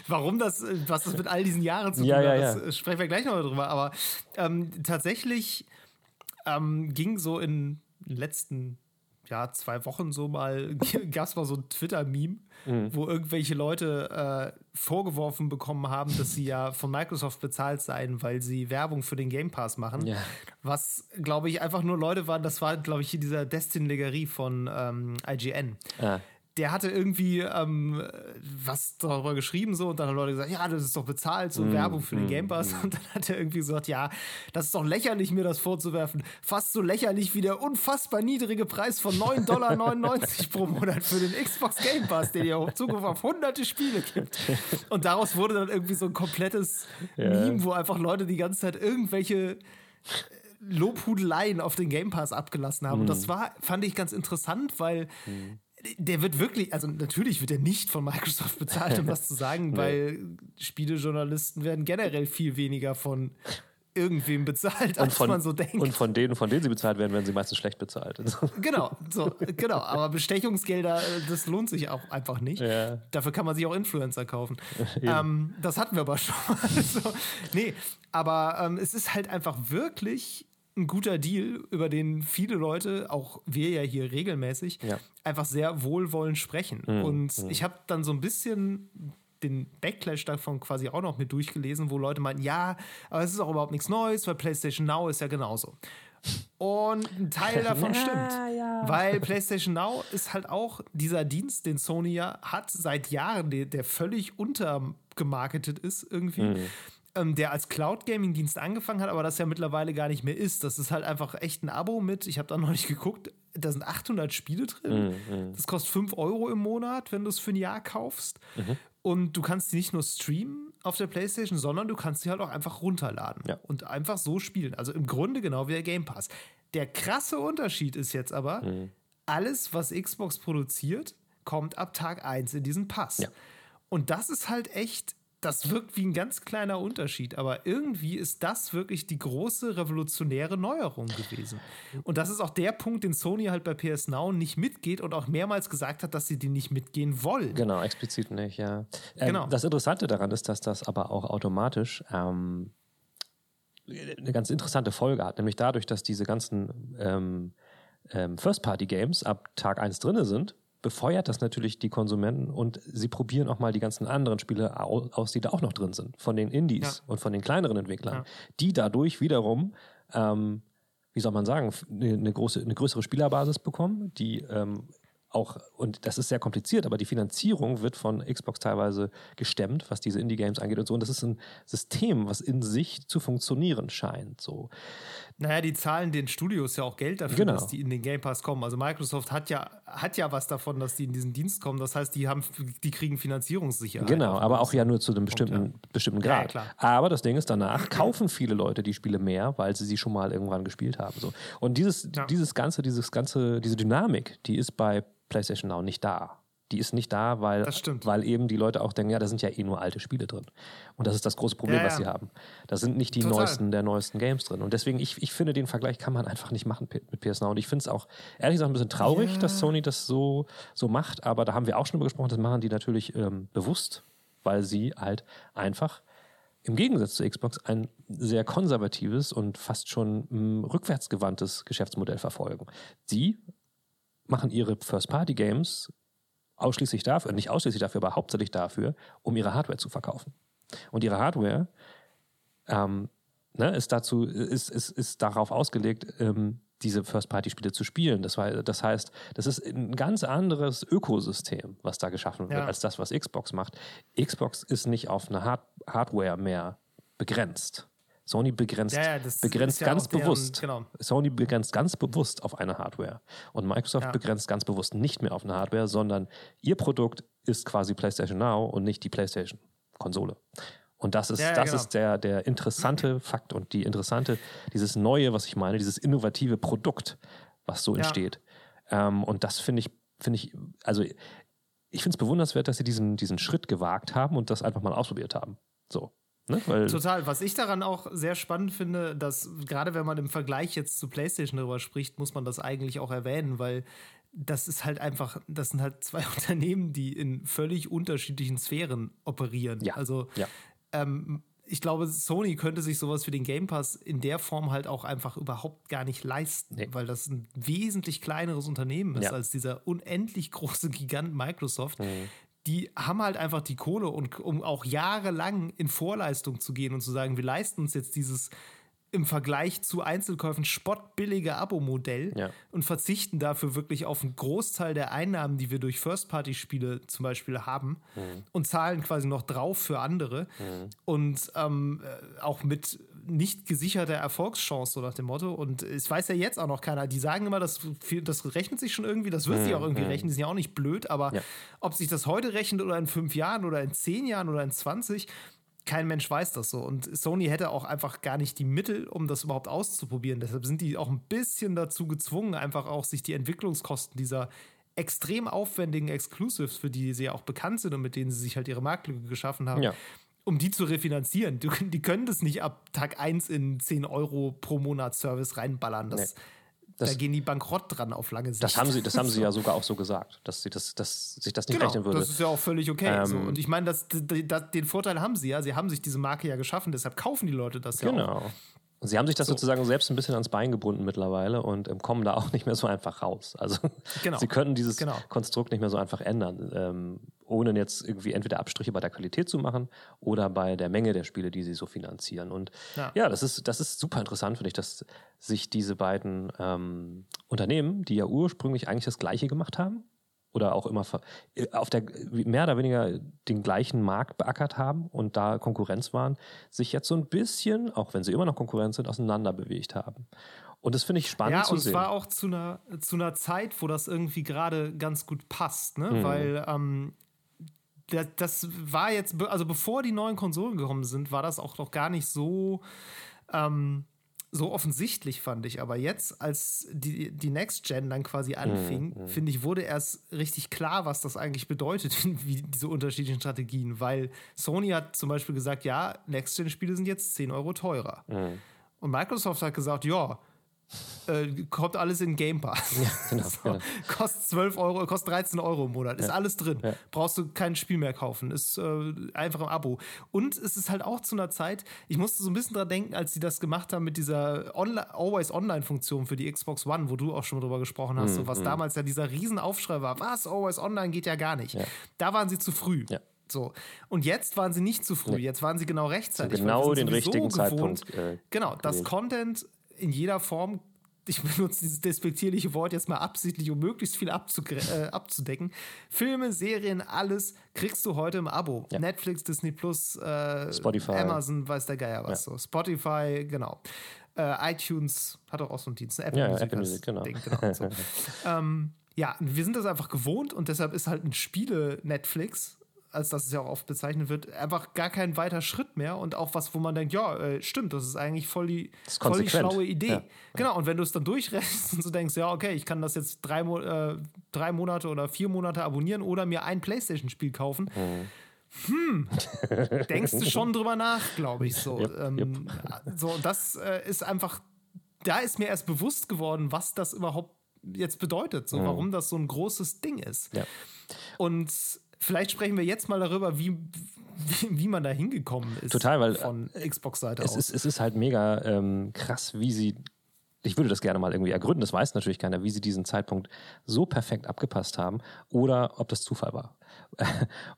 Warum das, was das mit all diesen Jahren zu tun ja, hat, ja, ja. das sprechen wir gleich noch drüber. Aber ähm, tatsächlich ähm, ging so in den letzten ja, zwei Wochen so mal, gab es mal so ein Twitter-Meme, mhm. wo irgendwelche Leute äh, vorgeworfen bekommen haben, dass sie ja von Microsoft bezahlt seien, weil sie Werbung für den Game Pass machen. Ja. Was, glaube ich, einfach nur Leute waren, das war, glaube ich, hier dieser Destin-Legarie von ähm, I G N. Ja. der hatte irgendwie ähm, was darüber geschrieben so und dann haben Leute gesagt, ja, das ist doch bezahlt, so mm, Werbung für mm, den Game Pass. Mm. Und dann hat er irgendwie gesagt, ja, das ist doch lächerlich, mir das vorzuwerfen. Fast so lächerlich wie der unfassbar niedrige Preis von neun Komma neunundneunzig Dollar pro Monat für den Xbox Game Pass, den ihr auf Zugriff auf hunderte Spiele gibt. Und daraus wurde dann irgendwie so ein komplettes yeah. Meme, wo einfach Leute die ganze Zeit irgendwelche Lobhudeleien auf den Game Pass abgelassen haben. Mm. Und das war, fand ich ganz interessant, weil mm. der wird wirklich, also natürlich wird er nicht von Microsoft bezahlt, um das zu sagen, nee. Weil Spielejournalisten werden generell viel weniger von irgendwem bezahlt, als von, man so denkt. Und von denen, von denen sie bezahlt werden, werden sie meistens schlecht bezahlt. Genau, so, genau. Aber Bestechungsgelder, das lohnt sich auch einfach nicht. Ja. Dafür kann man sich auch Influencer kaufen. Ähm, das hatten wir aber schon mal. So, nee, aber ähm, es ist halt einfach wirklich ein guter Deal, über den viele Leute, auch wir ja hier regelmäßig, ja. einfach sehr wohlwollend sprechen. Mhm. Und mhm. ich habe dann so ein bisschen den Backlash davon quasi auch noch mit durchgelesen, wo Leute meinten, ja, aber es ist auch überhaupt nichts Neues, weil PlayStation Now ist ja genauso. Und ein Teil davon ja, stimmt. Ja. Weil PlayStation Now ist halt auch dieser Dienst, den Sony ja hat seit Jahren, der, der völlig untergemarketet ist irgendwie. Mhm. Der als Cloud-Gaming-Dienst angefangen hat, aber das ja mittlerweile gar nicht mehr ist. Das ist halt einfach echt ein Abo mit, ich habe da noch nicht geguckt, da sind achthundert Spiele drin. Mm, mm. Das kostet fünf Euro im Monat, wenn du es für ein Jahr kaufst. Mhm. Und du kannst die nicht nur streamen auf der PlayStation, sondern du kannst sie halt auch einfach runterladen ja. und einfach so spielen. Also im Grunde genau wie der Game Pass. Der krasse Unterschied ist jetzt aber, mm. alles, was Xbox produziert, kommt ab Tag eins in diesen Pass. Ja. Und das ist halt echt... Das wirkt wie ein ganz kleiner Unterschied, aber irgendwie ist das wirklich die große revolutionäre Neuerung gewesen. Und das ist auch der Punkt, den Sony halt bei P S Now nicht mitgeht und auch mehrmals gesagt hat, dass sie den nicht mitgehen wollen. Genau, explizit nicht, ja. Ähm, genau. Das Interessante daran ist, dass das aber auch automatisch ähm, eine ganz interessante Folge hat, nämlich dadurch, dass diese ganzen ähm, ähm, First-Party-Games ab Tag eins drin sind, befeuert das natürlich die Konsumenten und sie probieren auch mal die ganzen anderen Spiele aus, die da auch noch drin sind, von den Indies ja. und von den kleineren Entwicklern, ja. die dadurch wiederum, ähm, wie soll man sagen, eine, große, eine größere Spielerbasis bekommen, die ähm, auch, und das ist sehr kompliziert, aber die Finanzierung wird von Xbox teilweise gestemmt, was diese Indie-Games angeht und so. Und das ist ein System, was in sich zu funktionieren scheint. So. Naja, die zahlen den Studios ja auch Geld dafür, genau. dass die in den Game Pass kommen. Also Microsoft hat ja, hat ja was davon, dass die in diesen Dienst kommen. Das heißt, die, haben, die kriegen Finanzierungssicherheit. Genau, aber auch ja nur zu einem bestimmten, kommt, ja. bestimmten Grad. Ja, ja, aber das Ding ist, danach kaufen viele Leute die Spiele mehr, weil sie sie schon mal irgendwann gespielt haben. So. Und dieses, ja. dieses Ganze, dieses Ganze, diese Dynamik, die ist bei PlayStation Now nicht da. Die ist nicht da, weil, weil eben die Leute auch denken, ja, da sind ja eh nur alte Spiele drin. Und das ist das große Problem, ja, ja. was sie haben. Da sind nicht die Total. neuesten der neuesten Games drin. Und deswegen, ich, ich finde, den Vergleich kann man einfach nicht machen mit P S Now. Und ich finde es auch, ehrlich gesagt, ein bisschen traurig, ja. dass Sony das so, so macht. Aber da haben wir auch schon drüber gesprochen, das machen die natürlich ähm, bewusst, weil sie halt einfach im Gegensatz zu Xbox ein sehr konservatives und fast schon mh, rückwärtsgewandtes Geschäftsmodell verfolgen. Sie machen ihre First-Party-Games ausschließlich dafür, nicht ausschließlich dafür, aber hauptsächlich dafür, um ihre Hardware zu verkaufen. Und ihre Hardware ähm, ne, ist dazu, ist, ist, ist darauf ausgelegt, ähm, diese First-Party-Spiele zu spielen. Das, war, das heißt, das ist ein ganz anderes Ökosystem, was da geschaffen wird, ja. als das, was Xbox macht. Xbox ist nicht auf eine Hard- Hardware mehr begrenzt. Sony begrenzt, ja, ja, begrenzt ja ganz deren, bewusst. Genau. Sony begrenzt ganz bewusst auf eine Hardware. Und Microsoft ja. begrenzt ganz bewusst nicht mehr auf eine Hardware, sondern ihr Produkt ist quasi PlayStation Now und nicht die PlayStation-Konsole. Und das ist, ja, ja, das genau. ist der, der interessante Fakt und die interessante, dieses neue, was ich meine, dieses innovative Produkt, was so ja. entsteht. Ähm, und das finde ich, finde ich, also ich finde es bewundernswert, dass sie diesen, diesen Schritt gewagt haben und das einfach mal ausprobiert haben. So. Ne? Weil Total. Was ich daran auch sehr spannend finde, dass gerade wenn man im Vergleich jetzt zu PlayStation darüber spricht, muss man das eigentlich auch erwähnen, weil das ist halt einfach, das sind halt zwei Unternehmen, die in völlig unterschiedlichen Sphären operieren. Ja. Also ja. Ähm, ich glaube, Sony könnte sich sowas für den Game Pass in der Form halt auch einfach überhaupt gar nicht leisten, nee. weil das ein wesentlich kleineres Unternehmen ist ja. als dieser unendlich große Gigant Microsoft, mhm. die haben halt einfach die Kohle, und um auch jahrelang in Vorleistung zu gehen und zu sagen, wir leisten uns jetzt dieses im Vergleich zu Einzelkäufen spottbillige Abo-Modell ja. und verzichten dafür wirklich auf einen Großteil der Einnahmen, die wir durch First-Party-Spiele zum Beispiel haben mhm. und zahlen quasi noch drauf für andere mhm. und ähm, auch mit nicht gesicherter Erfolgschance, so nach dem Motto. Und es weiß ja jetzt auch noch keiner. Die sagen immer, das, das rechnet sich schon irgendwie, das wird mhm. sich auch irgendwie mhm. rechnen, die sind ja auch nicht blöd, aber ja. ob sich das heute rechnet oder in fünf Jahren oder in zehn Jahren oder in zwanzig, kein Mensch weiß das so. Und Sony hätte auch einfach gar nicht die Mittel, um das überhaupt auszuprobieren. Deshalb sind die auch ein bisschen dazu gezwungen, einfach auch sich die Entwicklungskosten dieser extrem aufwendigen Exclusives, für die sie ja auch bekannt sind und mit denen sie sich halt ihre Marktlücke geschaffen haben, ja. um die zu refinanzieren. Die, die können das nicht ab Tag eins in zehn Euro pro Monat Service reinballern. Das, nee. das, da gehen die bankrott dran auf lange Sicht. Das haben sie, das haben sie ja sogar auch so gesagt, dass, sie das, dass sich das nicht genau, rechnen würde. Das ist ja auch völlig okay. Ähm, so. Und ich meine, das, das, den Vorteil haben sie ja. Sie haben sich diese Marke ja geschaffen, deshalb kaufen die Leute das genau. ja auch. Genau. Sie haben sich das so. sozusagen selbst ein bisschen ans Bein gebunden mittlerweile und kommen da auch nicht mehr so einfach raus. Also genau. sie können dieses genau. Konstrukt nicht mehr so einfach ändern, ähm, ohne jetzt irgendwie entweder Abstriche bei der Qualität zu machen oder bei der Menge der Spiele, die sie so finanzieren. Und ja, ja das ist das ist super interessant, finde ich, dass sich diese beiden ähm, Unternehmen, die ja ursprünglich eigentlich das Gleiche gemacht haben oder auch immer ver- auf der mehr oder weniger den gleichen Markt beackert haben und da Konkurrenz waren, sich jetzt so ein bisschen, auch wenn sie immer noch Konkurrenz sind, auseinander bewegt haben. Und das finde ich spannend ja, zu sehen. Ja, und es war auch zu einer zu einer Zeit, wo das irgendwie gerade ganz gut passt, ne? Mhm. Weil ähm, das, das war jetzt, also bevor die neuen Konsolen gekommen sind, war das auch noch gar nicht so ähm, so offensichtlich, fand ich. Aber jetzt, als die, die Next Gen dann quasi anfing, mhm. finde ich, wurde erst richtig klar, was das eigentlich bedeutet, wie diese unterschiedlichen Strategien. Weil Sony hat zum Beispiel gesagt, ja, Next Gen-Spiele sind jetzt zehn Euro teurer. Mhm. Und Microsoft hat gesagt, ja, äh, kommt alles in Game Pass. Ja, genau, so, genau. Kostet zwölf Euro, kostet dreizehn Euro im Monat. Ist ja. alles drin. Ja. Brauchst du kein Spiel mehr kaufen. Ist äh, einfach im Abo. Und es ist halt auch zu einer Zeit, ich musste so ein bisschen dran denken, als sie das gemacht haben mit dieser Onla- Always-Online-Funktion für die Xbox One, wo du auch schon drüber gesprochen hast, mm, so, was mm. damals ja dieser Riesenaufschrei war. Was? Always-Online geht ja gar nicht. Ja. Da waren sie zu früh. Ja. So. Und jetzt waren sie nicht zu früh. Nee. Jetzt waren sie genau rechtzeitig. So genau den richtigen gewohnt, Zeitpunkt. Äh, genau, das gewählt. Content in jeder Form, ich benutze dieses despektierliche Wort jetzt mal absichtlich, um möglichst viel abzugre- äh, abzudecken. Filme, Serien, alles kriegst du heute im Abo. Ja. Netflix, Disney Plus, äh, Spotify, Amazon, weiß der Geier was. Ja. So. Spotify, genau. Äh, iTunes hat auch, auch so einen Dienst. Apple ja, Music, Apple Music genau. Ding, genau so. ähm, ja, wir sind das einfach gewohnt und deshalb ist halt ein Spiele-Netflix, als dass es ja auch oft bezeichnet wird, einfach gar kein weiter Schritt mehr und auch was, wo man denkt, ja, äh, stimmt, das ist eigentlich voll die, voll die schlaue Idee. Ja. Genau, und wenn du es dann durchrechnest und so denkst, ja, okay, ich kann das jetzt drei, äh, drei Monate oder vier Monate abonnieren oder mir ein PlayStation-Spiel kaufen, mhm. hm, denkst du schon drüber nach, glaube ich, so. Yep, ähm, yep. So, das äh, ist einfach, da ist mir erst bewusst geworden, was das überhaupt jetzt bedeutet, so, mhm. warum das so ein großes Ding ist. Ja. Und vielleicht sprechen wir jetzt mal darüber, wie, wie, wie man da hingekommen ist. Total, weil von Xbox-Seite es aus. Ist, es ist halt mega ähm, krass, wie sie, ich würde das gerne mal irgendwie ergründen, das weiß natürlich keiner, wie sie diesen Zeitpunkt so perfekt abgepasst haben oder ob das Zufall war.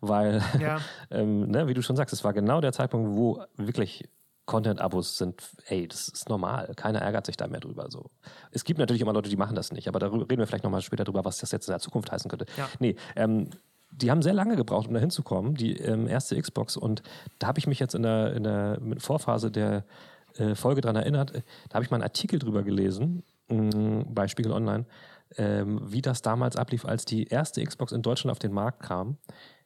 Weil, ja. ähm, ne, wie du schon sagst, es war genau der Zeitpunkt, wo wirklich Content-Abos sind, ey, das ist normal. Keiner ärgert sich da mehr drüber. So. Es gibt natürlich immer Leute, die machen das nicht, aber da reden wir vielleicht nochmal später drüber, was das jetzt in der Zukunft heißen könnte. Ja. Nee, ähm, die haben sehr lange gebraucht, um da hinzukommen, die ähm, erste Xbox. Und da habe ich mich jetzt in der, in der Vorphase der äh, Folge dran erinnert, da habe ich mal einen Artikel drüber gelesen, mh, bei Spiegel Online, ähm, wie das damals ablief, als die erste Xbox in Deutschland auf den Markt kam.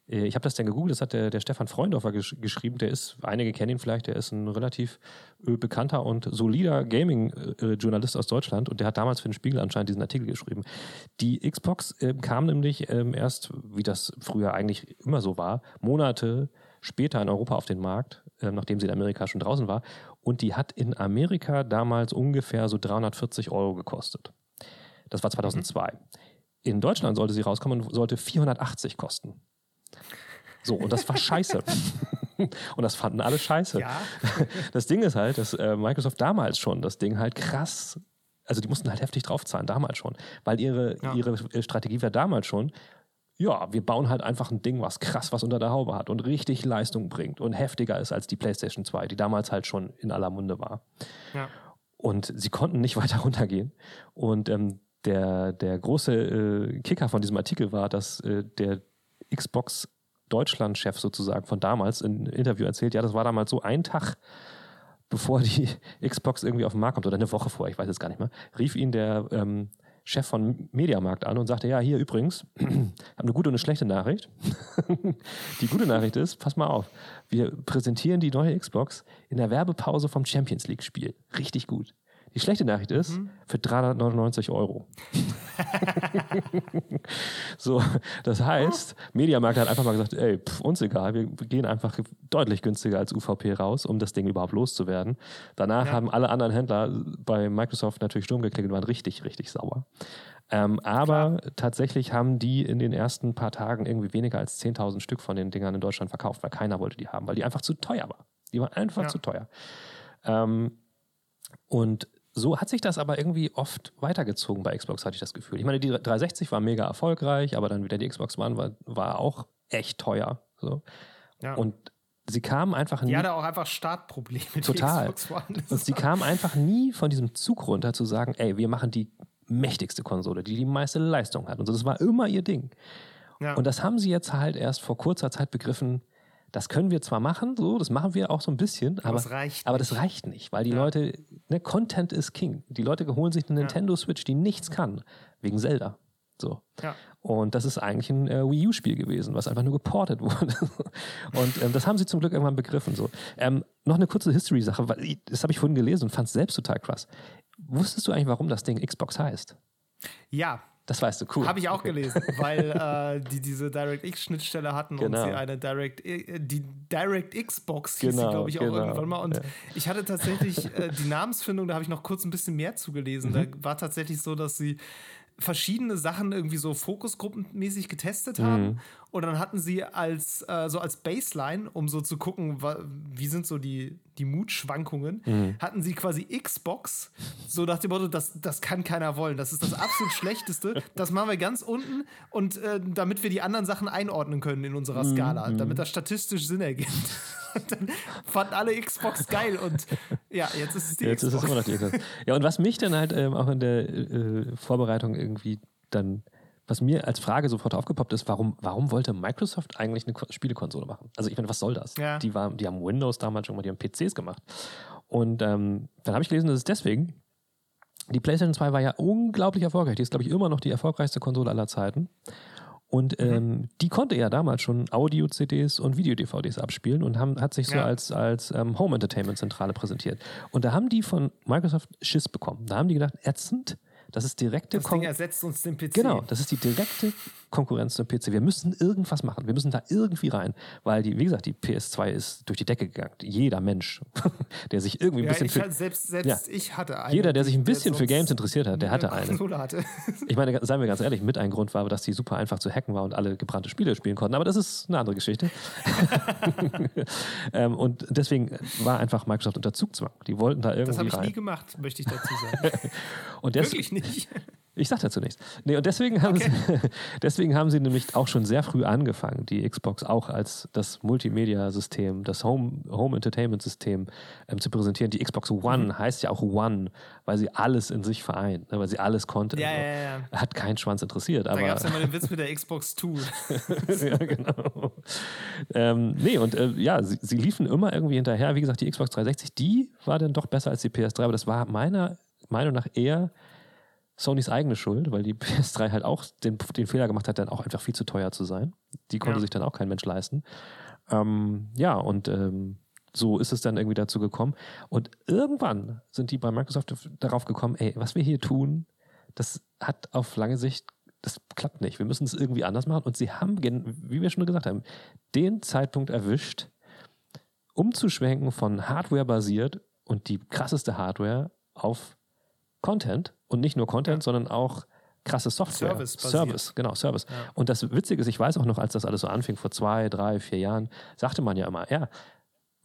Äh, ich habe das dann gegoogelt, das hat der, der Stefan Freundorfer gesch- geschrieben, der ist, einige kennen ihn vielleicht, der ist ein relativ äh, bekannter und solider Gaming-Journalist äh, aus Deutschland und der hat damals für den Spiegel anscheinend diesen Artikel geschrieben. Die Xbox äh, kam nämlich äh, erst, wie das früher eigentlich immer so war, Monate später in Europa auf den Markt, äh, nachdem sie in Amerika schon draußen war und die hat in Amerika damals ungefähr so dreihundertvierzig Euro gekostet. Das war zweitausendzwei. Mhm. In Deutschland sollte sie rauskommen und sollte vierhundertachtzig kosten. So, und das war scheiße. Und das fanden alle scheiße. Ja. Das Ding ist halt, dass äh, Microsoft damals schon das Ding halt krass, also die mussten halt heftig draufzahlen, damals schon. Weil ihre, ja. ihre Strategie war damals schon, ja, wir bauen halt einfach ein Ding, was krass was unter der Haube hat und richtig Leistung bringt und heftiger ist als die PlayStation zwei, die damals halt schon in aller Munde war. Ja. Und sie konnten nicht weiter runtergehen. Und ähm, der, der große äh, Kicker von diesem Artikel war, dass äh, der Xbox Deutschland-Chef sozusagen von damals in einem Interview erzählt, ja, das war damals so ein Tag, bevor die Xbox irgendwie auf den Markt kommt, oder eine Woche vor, ich weiß jetzt gar nicht mehr, rief ihn der ähm, Chef von Mediamarkt an und sagte, ja, hier übrigens, ich habe eine gute und eine schlechte Nachricht. Die gute Nachricht ist, pass mal auf, wir präsentieren die neue Xbox in der Werbepause vom Champions League-Spiel. Richtig gut. Die schlechte Nachricht ist, mhm. für dreihundertneunundneunzig Euro. So, das heißt, Mediamarkt hat einfach mal gesagt, ey, pf, uns egal, wir gehen einfach deutlich günstiger als U V P raus, um das Ding überhaupt loszuwerden. Danach ja. haben alle anderen Händler bei Microsoft natürlich Sturm gekriegt und waren richtig, richtig sauer. Ähm, aber Klar. tatsächlich haben die in den ersten paar Tagen irgendwie weniger als zehntausend Stück von den Dingern in Deutschland verkauft, weil keiner wollte die haben, weil die einfach zu teuer war. Die waren einfach ja. zu teuer. Ähm, und so hat sich das aber irgendwie oft weitergezogen bei Xbox, hatte ich das Gefühl. Ich meine, die dreihundertsechzig war mega erfolgreich, aber dann wieder die Xbox One war, war auch echt teuer. So. Ja. Und sie kamen einfach nie... Die hatte auch einfach Startprobleme. Total. Die Xbox One. Und sie kamen einfach nie von diesem Zug runter zu sagen, ey, wir machen die mächtigste Konsole, die die meiste Leistung hat. Und so, das war immer ihr Ding. Ja. Und das haben sie jetzt halt erst vor kurzer Zeit begriffen, das können wir zwar machen, so, das machen wir auch so ein bisschen, aber, aber, das, reicht aber das reicht nicht, weil die ja. Leute, ne, Content ist King. Die Leute holen sich eine ja. Nintendo Switch, die nichts kann, wegen Zelda. So. Ja. Und das ist eigentlich ein äh, Wii U-Spiel gewesen, was einfach nur geportet wurde. Und ähm, das haben sie zum Glück irgendwann begriffen. So. Ähm, noch eine kurze History-Sache, weil ich, das habe ich vorhin gelesen und fand es selbst total krass. Wusstest du eigentlich, warum das Ding Xbox heißt? Ja. Das weißt du, cool. Habe ich auch okay. gelesen, weil äh, die diese DirectX-Schnittstelle hatten genau. und sie eine Direct, die DirectX-Box hieß genau, sie, glaube ich, genau. auch irgendwann mal. Und ja. ich hatte tatsächlich äh, die Namensfindung, da habe ich noch kurz ein bisschen mehr zugelesen. Mhm. Da war tatsächlich so, dass sie verschiedene Sachen irgendwie so fokusgruppenmäßig getestet haben mhm. und dann hatten sie als äh, so als Baseline, um so zu gucken, wa- wie sind so die, die Mutschwankungen, mhm. hatten sie quasi Xbox, so nach dem Motto, das, das kann keiner wollen, das ist das absolut Schlechteste, das machen wir ganz unten und äh, damit wir die anderen Sachen einordnen können in unserer Skala, mhm. damit das statistisch Sinn ergibt. Und dann fanden alle Xbox geil und ja, jetzt ist es die jetzt Xbox. Jetzt ist es immer noch die Xbox. Ja, und was mich dann halt ähm, auch in der äh, Vorbereitung irgendwie dann, was mir als Frage sofort aufgepoppt ist, warum, warum wollte Microsoft eigentlich eine Ko- Spielekonsole machen? Also ich meine, was soll das? Ja. Die, waren, die haben Windows damals schon mal, die haben P Cs gemacht. Und ähm, dann habe ich gelesen, dass es deswegen, die PlayStation zwei war ja unglaublich erfolgreich. Die ist, glaube ich, immer noch die erfolgreichste Konsole aller Zeiten. Und ähm, mhm. die konnte ja damals schon Audio-C Ds und Video-D V Ds abspielen und haben, hat sich so ja. als, als ähm, Home-Entertainment-Zentrale präsentiert. Und da haben die von Microsoft Schiss bekommen. Da haben die gedacht, ätzend, das ist direkte Konkurrenz. Das Kon- Ding ersetzt uns den P C. Genau, das ist die direkte Konkurrenz zum P C. Wir müssen irgendwas machen, wir müssen da irgendwie rein. Weil, die, wie gesagt, die P S zwei ist durch die Decke gegangen. Jeder Mensch, der sich irgendwie ein ja, bisschen... Ich für, hatte selbst selbst ja, ich hatte eine. Jeder, der sich ein bisschen für Games interessiert hat, der hatte eine. Hatte. Ich meine, seien wir ganz ehrlich, mit ein Grund war, dass die super einfach zu hacken war und alle gebrannte Spiele spielen konnten. Aber das ist eine andere Geschichte. ähm, und deswegen war einfach Microsoft unter Zugzwang. Die wollten da irgendwie rein. Das habe ich rein. nie gemacht, möchte ich dazu sagen. Und des- Wirklich nicht. Ich sag dazu nichts. Nee, und deswegen haben, okay. sie, deswegen haben sie nämlich auch schon sehr früh angefangen, die Xbox auch als das Multimedia-System, das Home, Home-Entertainment-System ähm, zu präsentieren. Die Xbox One mhm. heißt ja auch One, weil sie alles in sich vereint, ne, weil sie alles konnte. Ja, ja, ja. Hat keinen Schwanz interessiert. Da gab es ja mal den Witz mit der Xbox zwei. Ja, genau. Ähm, nee, und äh, ja, sie, sie liefen immer irgendwie hinterher. Wie gesagt, die Xbox dreihundertsechzig, die war dann doch besser als die P S drei, aber das war meiner Meinung nach eher Sonys eigene Schuld, weil die P S drei halt auch den, den Fehler gemacht hat, dann auch einfach viel zu teuer zu sein. Die konnte ja. sich dann auch kein Mensch leisten. Ähm, ja, und ähm, so ist es dann irgendwie dazu gekommen. Und irgendwann sind die bei Microsoft darauf gekommen, ey, was wir hier tun, das hat auf lange Sicht, das klappt nicht. Wir müssen es irgendwie anders machen. Und sie haben, wie wir schon gesagt haben, den Zeitpunkt erwischt, umzuschwenken von Hardware-basiert und die krasseste Hardware auf Content. Und nicht nur Content, ja. sondern auch krasse Software. Service. Service, genau, Service. Ja. Und das Witzige ist, ich weiß auch noch, als das alles so anfing, vor zwei, drei, vier Jahren, sagte man ja immer, ja,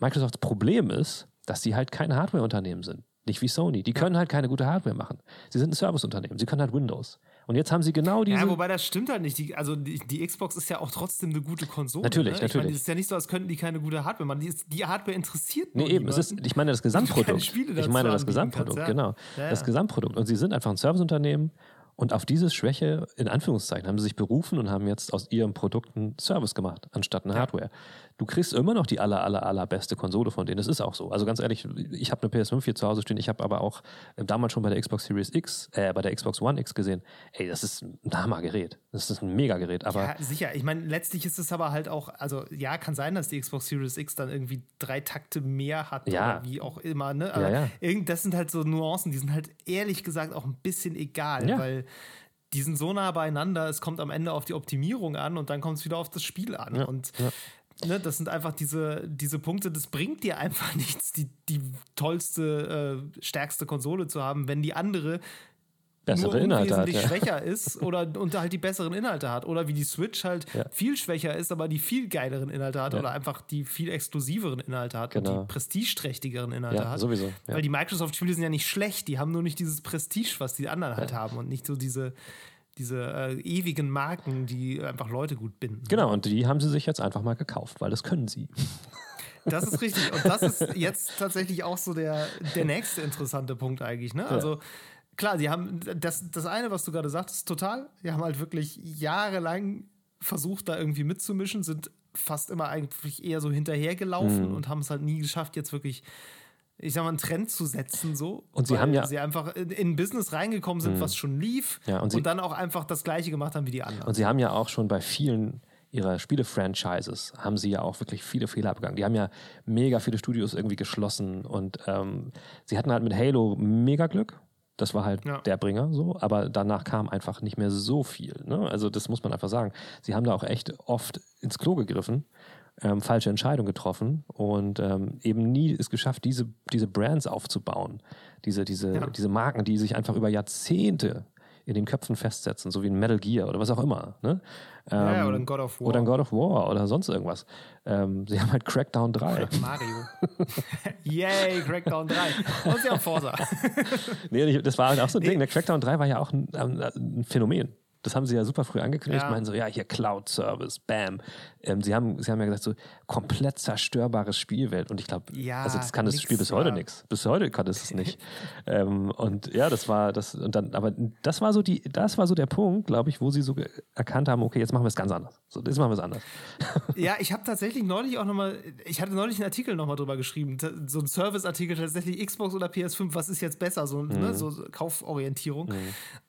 Microsofts Problem ist, dass sie halt kein Hardware-Unternehmen sind. Nicht wie Sony. Die können ja. halt keine gute Hardware machen. Sie sind ein Service-Unternehmen. Sie können halt Windows. Und jetzt haben sie genau diese... Ja, wobei das stimmt halt nicht. Die, also die, die Xbox ist ja auch trotzdem eine gute Konsole. Natürlich, ne? natürlich. Ich meine, es ist ja nicht so, als könnten die keine gute Hardware machen. Die, ist, die Hardware interessiert nee, eben. Es ist, ich meine das Gesamtprodukt. Ich meine das Gesamtprodukt, kannst, ja. genau. Ja, ja. Das Gesamtprodukt. Und sie sind einfach ein Serviceunternehmen. Und auf diese Schwäche, in Anführungszeichen, haben sie sich berufen und haben jetzt aus ihrem Produkt einen Service gemacht, anstatt eine ja. Hardware. Du kriegst immer noch die aller, aller, aller beste Konsole von denen. Das ist auch so. Also ganz ehrlich, ich habe eine P S fünf hier zu Hause stehen, ich habe aber auch damals schon bei der Xbox Series X, äh, bei der Xbox One X gesehen, ey, das ist ein Hammergerät. Das ist ein Megagerät. Aber ja, sicher. Ich meine, letztlich ist es aber halt auch, also ja, kann sein, dass die Xbox Series X dann irgendwie drei Takte mehr hat ja. oder wie auch immer. Ne? Aber ja, ja. das sind halt so Nuancen, die sind halt ehrlich gesagt auch ein bisschen egal, ja. weil die sind so nah beieinander, es kommt am Ende auf die Optimierung an und dann kommt es wieder auf das Spiel an. Ja, und ja. Ne, das sind einfach diese, diese Punkte, das bringt dir einfach nichts, die, die tollste, äh, stärkste Konsole zu haben, wenn die andere bessere nur wesentlich ja. schwächer ist oder und halt die besseren Inhalte hat. Oder wie die Switch halt ja. viel schwächer ist, aber die viel geileren Inhalte hat ja. oder einfach die viel exklusiveren Inhalte hat genau. und die prestigeträchtigeren Inhalte ja, hat. Sowieso. Ja. Weil die Microsoft-Spiele sind ja nicht schlecht, die haben nur nicht dieses Prestige, was die anderen ja. halt haben und nicht so diese... diese äh, ewigen Marken, die einfach Leute gut binden. Genau, und die haben sie sich jetzt einfach mal gekauft, weil das können sie. Das ist richtig. Und das ist jetzt tatsächlich auch so der, der nächste interessante Punkt eigentlich. Ne? Ja. Also klar, sie haben das, das eine, was du gerade sagtest, total. Die haben halt wirklich jahrelang versucht, da irgendwie mitzumischen, sind fast immer eigentlich eher so hinterhergelaufen mhm. und haben es halt nie geschafft, jetzt wirklich... ich sag mal, einen Trend zu setzen, so. Und sie haben ja. sie einfach in, in ein Business reingekommen sind, mh. was schon lief. Ja, und, sie, und dann auch einfach das Gleiche gemacht haben wie die anderen. Und sie haben ja auch schon bei vielen ihrer Spiele-Franchises haben sie ja auch wirklich viele Fehler begangen. Die haben ja mega viele Studios irgendwie geschlossen und ähm, sie hatten halt mit Halo mega Glück. Das war halt ja. der Bringer so, aber danach kam einfach nicht mehr so viel. Ne? Also das muss man einfach sagen. Sie haben da auch echt oft ins Klo gegriffen. Ähm, falsche Entscheidung getroffen und ähm, eben nie es geschafft, diese, diese Brands aufzubauen. Diese, diese, ja. diese Marken, die sich einfach über Jahrzehnte in den Köpfen festsetzen, so wie ein Metal Gear oder was auch immer. Ne? Ähm, ja, oder ein God of War. Oder ein God of War oder sonst irgendwas. Ähm, sie haben halt Crackdown drei. Mario. Yay, Crackdown drei. Und sie haben Forza. nee, das war halt auch so ein nee. Ding. Der Crackdown drei war ja auch ein, ein Phänomen. Das haben sie ja super früh angekündigt, ja. meinen so, ja, hier Cloud-Service, bam. Ähm, sie, haben, sie haben ja gesagt, so komplett zerstörbare Spielwelt. Und ich glaube, ja, also das kann nix, das Spiel bis heute ja. nichts. Bis heute kann es das nicht. ähm, und ja, das war das, und dann, aber das war so die, das war so der Punkt, glaube ich, wo sie so erkannt haben, okay, jetzt machen wir es ganz anders. So, jetzt machen wir es anders. ja, ich habe tatsächlich neulich auch nochmal, ich hatte neulich einen Artikel nochmal drüber geschrieben, so ein Service-Artikel tatsächlich, Xbox oder P S fünf, was ist jetzt besser? So, mhm. ne, so Kauforientierung. Mhm.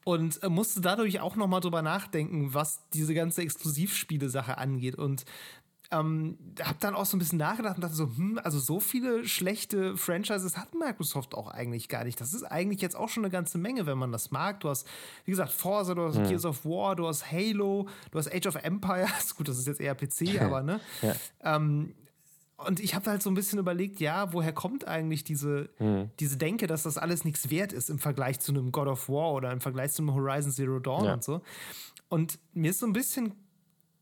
Und äh, musste dadurch auch nochmal drüber nachdenken, was diese ganze Exklusivspiele-Sache angeht und ähm, habe dann auch so ein bisschen nachgedacht und dachte so, hm, also so viele schlechte Franchises hat Microsoft auch eigentlich gar nicht. Das ist eigentlich jetzt auch schon eine ganze Menge, wenn man das mag. Du hast, wie gesagt, Forza, du hast ja. Gears of War, du hast Halo, du hast Age of Empires. Gut, das ist jetzt eher P C, aber ne. Ja. Ähm, Und ich habe halt so ein bisschen überlegt, ja, woher kommt eigentlich diese, mhm. diese Denke, dass das alles nichts wert ist im Vergleich zu einem God of War oder im Vergleich zu einem Horizon Zero Dawn ja. und so. Und mir ist so ein bisschen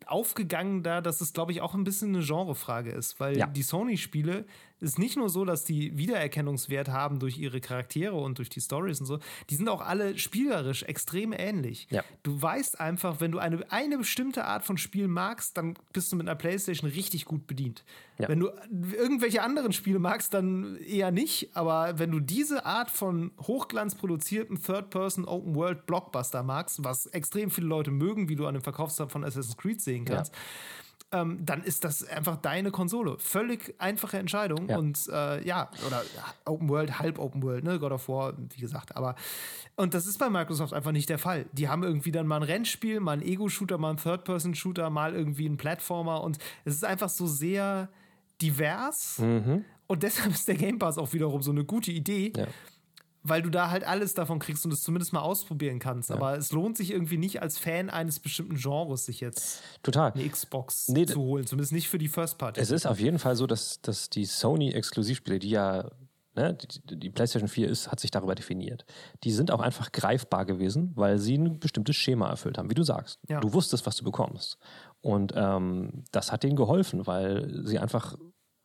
aufgegangen da, dass es, glaube ich, auch ein bisschen eine Genrefrage ist, weil ja. die Sony-Spiele ist nicht nur so, dass die Wiedererkennungswert haben durch ihre Charaktere und durch die Storys und so, die sind auch alle spielerisch extrem ähnlich. Ja. Du weißt einfach, wenn du eine, eine bestimmte Art von Spiel magst, dann bist du mit einer PlayStation richtig gut bedient. Ja. Wenn du irgendwelche anderen Spiele magst, dann eher nicht, aber wenn du diese Art von hochglanzproduzierten Third-Person-Open-World-Blockbuster magst, was extrem viele Leute mögen, wie du an dem Verkaufszahlen von Assassin's Creed sehen kannst, ja. Ähm, dann ist das einfach deine Konsole. Völlig einfache Entscheidung. Ja. Und äh, ja, oder Open World, halb Open World, ne? God of War, wie gesagt. Aber und das ist bei Microsoft einfach nicht der Fall. Die haben irgendwie dann mal ein Rennspiel, mal ein Ego-Shooter, mal ein Third-Person-Shooter, mal irgendwie einen Plattformer. Und es ist einfach so sehr divers. Mhm. Und deshalb ist der Game Pass auch wiederum so eine gute Idee. Ja. Weil du da halt alles davon kriegst und es zumindest mal ausprobieren kannst. Ja. Aber es lohnt sich irgendwie nicht als Fan eines bestimmten Genres, sich jetzt Total. eine Xbox nee, zu holen. Zumindest nicht für die First Party. Es ist auf jeden Fall so, dass, dass die Sony-Exklusivspiele, die ja, ne, die, die PlayStation vier ist, hat sich darüber definiert. Die sind auch einfach greifbar gewesen, weil sie ein bestimmtes Schema erfüllt haben, wie du sagst. Ja. Du wusstest, was du bekommst. Und ähm, das hat denen geholfen, weil sie einfach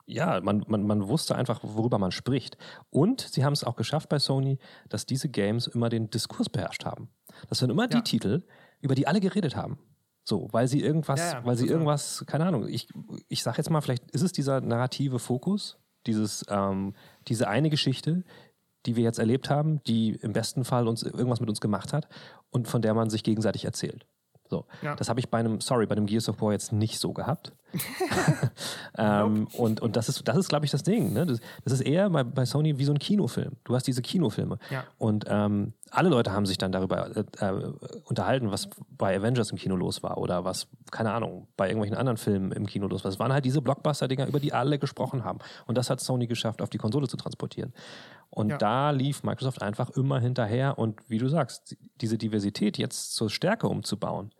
ja, man, man, man wusste einfach, worüber man spricht. Und sie haben es auch geschafft bei Sony, dass diese Games immer den Diskurs beherrscht haben. Das sind immer die ja. Titel, über die alle geredet haben. So, weil sie irgendwas, ja, ja, weil sie so. irgendwas, keine Ahnung, ich, ich sag jetzt mal, vielleicht ist es dieser narrative Fokus, dieses, ähm, diese eine Geschichte, die wir jetzt erlebt haben, die im besten Fall uns irgendwas mit uns gemacht hat und von der man sich gegenseitig erzählt. So, ja. Das habe ich bei einem, sorry, bei einem Gears of War jetzt nicht so gehabt. ähm, nope. Und, und das ist, das ist, glaube ich, das Ding. Ne? Das, das ist eher bei, bei Sony wie so ein Kinofilm. Du hast diese Kinofilme. Ja. Und ähm, alle Leute haben sich dann darüber äh, äh, unterhalten, was bei Avengers im Kino los war oder was, keine Ahnung, bei irgendwelchen anderen Filmen im Kino los war. Es waren halt diese Blockbuster-Dinger, über die alle gesprochen haben. Und das hat Sony geschafft, auf die Konsole zu transportieren. Und ja. da lief Microsoft einfach immer hinterher. Und wie du sagst, diese Diversität jetzt zur Stärke umzubauen,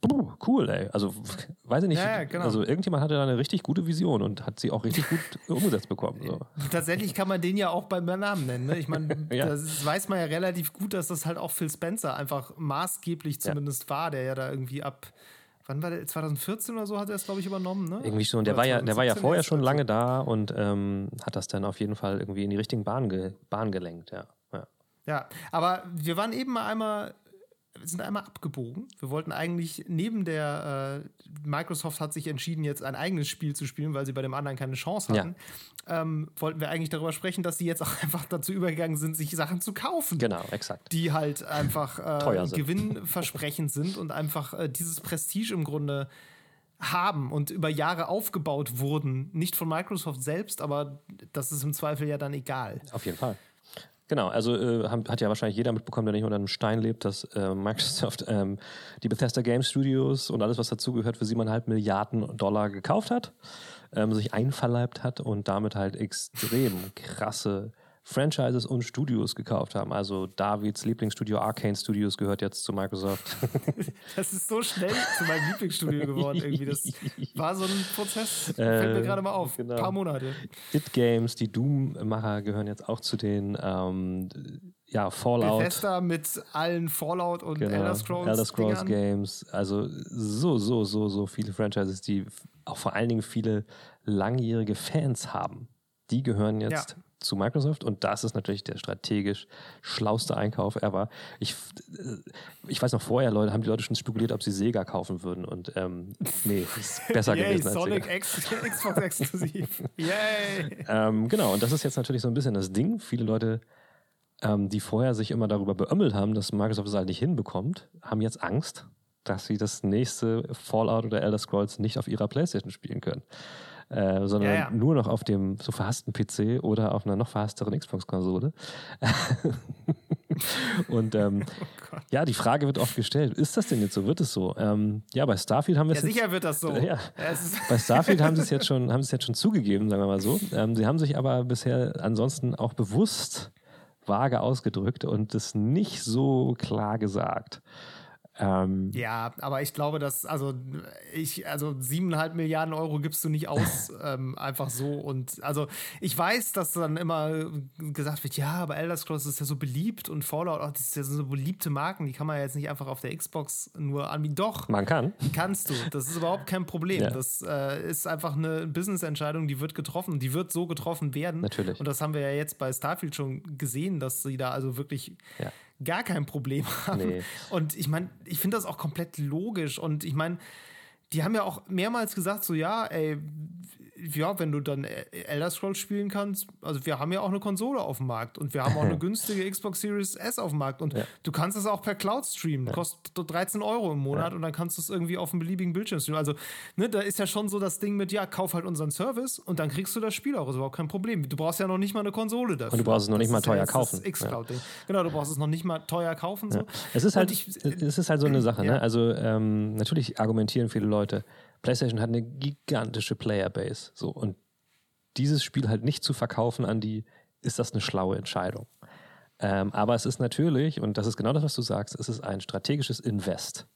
Puh, cool, ey. Also, weiß ich nicht. Ja, ja, genau. Also, irgendjemand hatte da eine richtig gute Vision und hat sie auch richtig gut umgesetzt bekommen. So. Tatsächlich kann man den ja auch beim Namen nennen. Ne? Ich meine, ja. das weiß man ja relativ gut, dass das halt auch Phil Spencer einfach maßgeblich zumindest ja. war, der ja da irgendwie ab, wann war der? zwanzig vierzehn oder so hat er es, glaube ich, übernommen, ne? Irgendwie schon. Der war ja, der war ja vorher schon lange da und ähm, hat das dann auf jeden Fall irgendwie in die richtigen Bahnen ge- Bahn gelenkt, ja. ja. Ja, aber wir waren eben mal einmal. Wir sind einmal abgebogen. Wir wollten eigentlich neben der äh, Microsoft hat sich entschieden, jetzt ein eigenes Spiel zu spielen, weil sie bei dem anderen keine Chance hatten. Ja. Ähm, wollten wir eigentlich darüber sprechen, dass sie jetzt auch einfach dazu übergegangen sind, sich Sachen zu kaufen. Genau, exakt. Die halt einfach äh, teuer sind. Gewinnversprechend sind und einfach äh, dieses Prestige im Grunde haben und über Jahre aufgebaut wurden. Nicht von Microsoft selbst, aber das ist im Zweifel ja dann egal. Auf jeden Fall. Genau, also äh, hat ja wahrscheinlich jeder mitbekommen, der nicht unter einem Stein lebt, dass äh, Microsoft ähm, die Bethesda Game Studios und alles, was dazugehört, für sieben Komma fünf Milliarden Dollar gekauft hat, ähm, sich einverleibt hat und damit halt extrem krasse Franchises und Studios gekauft haben. Also Davids Lieblingsstudio Arkane Studios gehört jetzt zu Microsoft. Das ist so schnell zu meinem Lieblingsstudio geworden irgendwie. Das war so ein Prozess, äh, fällt mir gerade mal auf. Genau. Ein paar Monate. It Games, die Doom-Macher gehören jetzt auch zu den ähm, ja, Fallout. Bethesda mit allen Fallout und genau. Elder Scrolls. Elder Scrolls Games. Also so, so, so, so viele Franchises, die auch vor allen Dingen viele langjährige Fans haben. Die gehören jetzt ja. zu Microsoft und das ist natürlich der strategisch schlauste Einkauf ever. Ich, ich weiß noch vorher, Leute, haben die Leute schon spekuliert, ob sie Sega kaufen würden und ähm, nee, ist besser Yay, gewesen als Sonic Sega. Sonic X- Xbox exklusiv. Yay! Ähm, genau, und das ist jetzt natürlich so ein bisschen das Ding. Viele Leute, ähm, die vorher sich immer darüber beömmelt haben, dass Microsoft es halt nicht hinbekommt, haben jetzt Angst, dass sie das nächste Fallout oder Elder Scrolls nicht auf ihrer PlayStation spielen können. Äh, sondern ja, ja. nur noch auf dem so verhassten P C oder auf einer noch verhassteren Xbox-Konsole. Und ähm, oh ja, die Frage wird oft gestellt, ist das denn jetzt so? Wird es so? Ähm, ja, bei Starfield haben wir es ja, sicher jetzt, wird das so. Äh, ja. Bei Starfield haben sie es jetzt schon, haben sie es jetzt schon zugegeben, sagen wir mal so. Ähm, sie haben sich aber bisher ansonsten auch bewusst vage ausgedrückt und es nicht so klar gesagt. Ähm, ja, aber ich glaube, dass, also ich, also siebeneinhalb Milliarden Euro gibst du nicht aus, ähm, einfach so. Und also ich weiß, dass dann immer gesagt wird, ja, aber Elder Scrolls ist ja so beliebt und Fallout, auch, das sind ja so beliebte Marken, die kann man ja jetzt nicht einfach auf der Xbox nur anbieten. Doch. Man kann. Kannst du. Das ist überhaupt kein Problem. Ja. Das äh, ist einfach eine Business-Entscheidung, die wird getroffen, die wird so getroffen werden. Natürlich. Und das haben wir ja jetzt bei Starfield schon gesehen, dass sie da also wirklich ja. gar kein Problem haben. Nee. Und ich meine, ich finde das auch komplett logisch. Und ich meine, die haben ja auch mehrmals gesagt, so ja, ey, ja, wenn du dann Elder Scrolls spielen kannst, also wir haben ja auch eine Konsole auf dem Markt und wir haben auch eine günstige Xbox Series S auf dem Markt und ja. du kannst das auch per Cloud streamen, ja. kostet dreizehn Euro im Monat ja. und dann kannst du es irgendwie auf einem beliebigen Bildschirm streamen. Also, ne, da ist ja schon so das Ding mit, ja, kauf halt unseren Service und dann kriegst du das Spiel auch, das ist überhaupt kein Problem. Du brauchst ja noch nicht mal eine Konsole dafür. Und du brauchst es noch nicht mal teuer kaufen. Das ist das X-Cloud-Ding. Ja. Genau, du brauchst es noch nicht mal teuer kaufen. So. Ja. Es ist halt, ich, es ist halt so eine Sache, ja. ne? Also, ähm, natürlich argumentieren viele Leute, PlayStation hat eine gigantische Playerbase. So, und dieses Spiel halt nicht zu verkaufen an die, ist das eine schlaue Entscheidung. Ähm, aber es ist natürlich, und das ist genau das, was du sagst, es ist ein strategisches Invest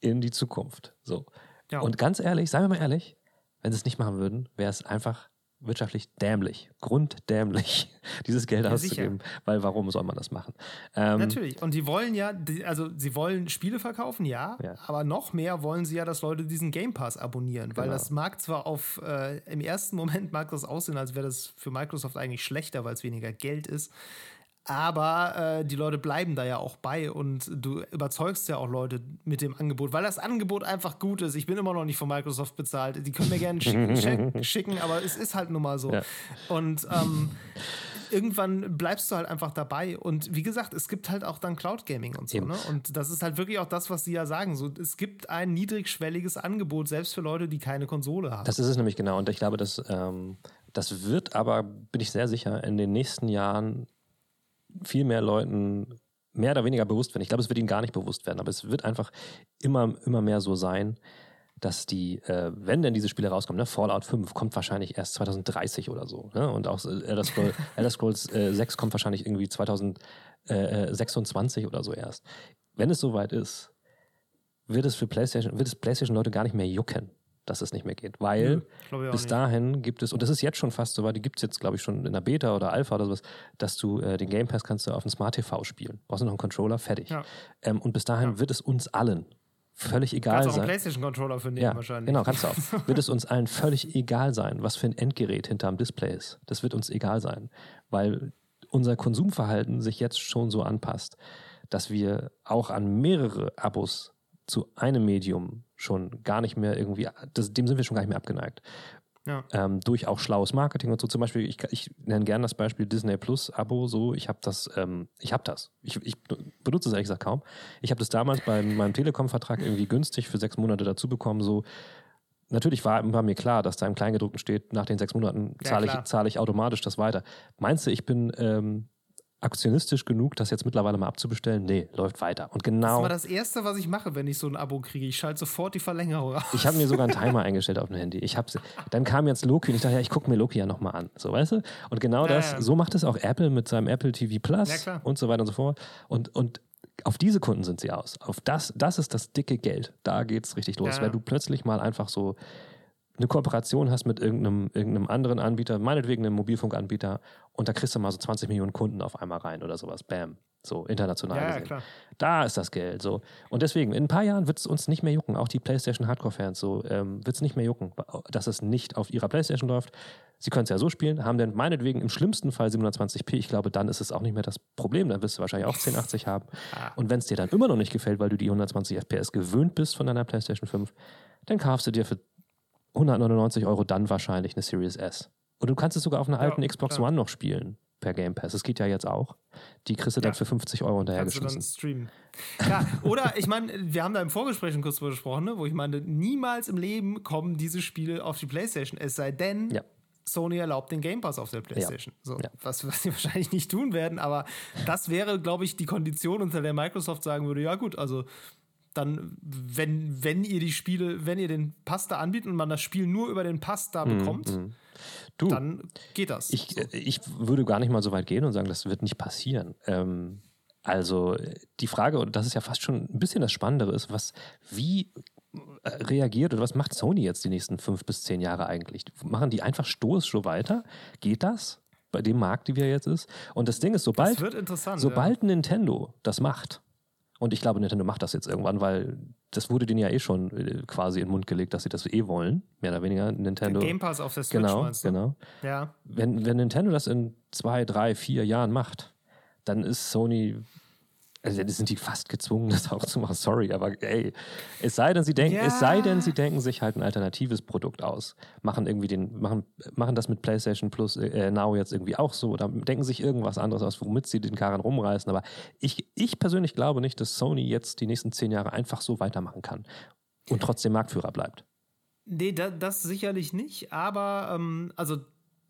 in die Zukunft. So. Ja. Und ganz ehrlich, seien wir mal ehrlich, wenn sie es nicht machen würden, wäre es einfach wirtschaftlich dämlich, grunddämlich, dieses Geld ja, auszugeben. Sicher. Weil warum soll man das machen? Ähm, Natürlich. Und die wollen ja, also sie wollen Spiele verkaufen, ja, ja, aber noch mehr wollen sie ja, dass Leute diesen Game Pass abonnieren, genau. Weil das mag zwar auf, äh, im ersten Moment mag das aussehen, als wäre das für Microsoft eigentlich schlechter, weil es weniger Geld ist, aber äh, die Leute bleiben da ja auch bei und du überzeugst ja auch Leute mit dem Angebot, weil das Angebot einfach gut ist. Ich bin immer noch nicht von Microsoft bezahlt. Die können mir gerne einen Check schicken, aber es ist halt nun mal so. Ja. Und ähm, irgendwann bleibst du halt einfach dabei. Und wie gesagt, es gibt halt auch dann Cloud Gaming und so. Ne? Und das ist halt wirklich auch das, was sie ja sagen. So, es gibt ein niedrigschwelliges Angebot, selbst für Leute, die keine Konsole haben. Das ist es nämlich genau. Und ich glaube, das, ähm, das wird aber, bin ich sehr sicher, in den nächsten Jahren viel mehr Leuten mehr oder weniger bewusst werden. Ich glaube, es wird ihnen gar nicht bewusst werden, aber es wird einfach immer, immer mehr so sein, dass die, äh, wenn denn diese Spiele rauskommen, ne, Fallout fünf kommt wahrscheinlich erst zwanzig dreißig oder so, ne? Und auch äh, Elder Scrolls, Elder Scrolls äh, sechs kommt wahrscheinlich irgendwie zwanzig sechsundzwanzig oder so erst. Wenn es soweit ist, wird es für PlayStation, wird es PlayStation-Leute gar nicht mehr jucken, dass es nicht mehr geht, weil ja, bis dahin nicht. Gibt es, und das ist jetzt schon fast so weit, die gibt es jetzt, glaube ich, schon in der Beta oder Alpha oder sowas, dass du äh, den Game Pass kannst du auf dem Smart T V spielen. Brauchst du noch einen Controller, fertig. Ja. Ähm, und bis dahin ja. wird es uns allen völlig egal sein. Kannst du auch einen PlayStation-Controller für nehmen ja, wahrscheinlich. Genau, kannst du auch. Wird es uns allen völlig egal sein, was für ein Endgerät hinterm Display ist. Das wird uns egal sein, weil unser Konsumverhalten sich jetzt schon so anpasst, dass wir auch an mehrere Abos zu einem Medium schon gar nicht mehr irgendwie, das, dem sind wir schon gar nicht mehr abgeneigt. Ja. Ähm, durch auch schlaues Marketing und so. Zum Beispiel, ich, ich nenne gerne das Beispiel Disney Plus Abo, so, ich habe das, ähm, ich habe das. Ich, ich benutze es ehrlich gesagt kaum. Ich habe das damals bei meinem Telekom-Vertrag irgendwie günstig für sechs Monate dazu bekommen, so. Natürlich war, war mir klar, dass da im Kleingedruckten steht, nach den sechs Monaten zahle ja, ich, zahle ich automatisch das weiter. Meinst du, ich bin, ähm, aktionistisch genug, das jetzt mittlerweile mal abzubestellen? Nee, läuft weiter. Und genau. Das war das Erste, was ich mache, wenn ich so ein Abo kriege. Ich schalte sofort die Verlängerung aus. Ich habe mir sogar einen Timer eingestellt auf dem Handy. Ich hab's, dann kam jetzt Loki und ich dachte, ja, ich gucke mir Loki ja nochmal an. So, weißt du? Und genau ja, das, ja. so macht es auch Apple mit seinem Apple T V Plus ja, und so weiter und so fort. Und, und auf diese Kunden sind sie aus. Auf das, das ist das dicke Geld. Da geht's richtig los. Ja. Weil du plötzlich mal einfach so eine Kooperation hast mit irgendeinem, irgendeinem anderen Anbieter, meinetwegen einem Mobilfunkanbieter, und da kriegst du mal so zwanzig Millionen Kunden auf einmal rein oder sowas. Bam. So international ja, gesehen. Ja, klar. Da ist das Geld. So. Und deswegen, in ein paar Jahren wird es uns nicht mehr jucken, auch die PlayStation-Hardcore-Fans, so ähm, wird es nicht mehr jucken, dass es nicht auf ihrer PlayStation läuft. Sie können es ja so spielen, haben dann meinetwegen im schlimmsten Fall siebenhundertzwanzig p. Ich glaube, dann ist es auch nicht mehr das Problem. Dann wirst du wahrscheinlich auch zehn achtzig haben. Und wenn es dir dann immer noch nicht gefällt, weil du die hundertzwanzig F P S gewöhnt bist von deiner PlayStation fünf, dann kaufst du dir für hundertneunundneunzig Euro dann wahrscheinlich eine Series S. Und du kannst es sogar auf einer alten ja, Xbox klar. One noch spielen per Game Pass. Das geht ja jetzt auch. Die kriegst du ja. dann für fünfzig Euro hinterhergeschossen. Kannst du dann streamen. Klar, oder ich meine, wir haben da im Vorgespräch schon kurz drüber gesprochen, ne, wo ich meine, niemals im Leben kommen diese Spiele auf die PlayStation, es sei denn, ja. Sony erlaubt den Game Pass auf der PlayStation. Ja. So, ja. Was, was sie wahrscheinlich nicht tun werden, aber das wäre, glaube ich, die Kondition, unter der Microsoft sagen würde, ja gut, also dann, wenn, wenn ihr die Spiele, wenn ihr den Pass da anbietet und man das Spiel nur über den Pass da bekommt, mm, mm. Du, dann geht das. Ich, ich würde gar nicht mal so weit gehen und sagen, das wird nicht passieren. Ähm, also die Frage, und das ist ja fast schon ein bisschen das Spannendere, ist, was, wie reagiert oder was macht Sony jetzt die nächsten fünf bis zehn Jahre eigentlich? Machen die einfach stoisch so weiter? Geht das? Bei dem Markt, die wir jetzt ist? Und das Ding ist, sobald, das wird interessant, sobald ja. Nintendo das macht, und ich glaube, Nintendo macht das jetzt irgendwann, weil das wurde denen ja eh schon quasi in den Mund gelegt, dass sie das eh wollen, mehr oder weniger. Nintendo. Den Game Pass auf der Switch, genau, meinst du? Genau, ja. Wenn, wenn Nintendo das in zwei, drei, vier Jahren macht, dann ist Sony, also sind die fast gezwungen, das auch zu machen. Sorry, aber ey, es sei denn, sie denken, ja. es sei denn, sie denken sich halt ein alternatives Produkt aus. Machen irgendwie den, machen, machen das mit PlayStation Plus äh, Now jetzt irgendwie auch so oder denken sich irgendwas anderes aus, womit sie den Karren rumreißen. Aber ich, ich persönlich glaube nicht, dass Sony jetzt die nächsten zehn Jahre einfach so weitermachen kann und trotzdem Marktführer bleibt. Nee, da, das sicherlich nicht, aber ähm, also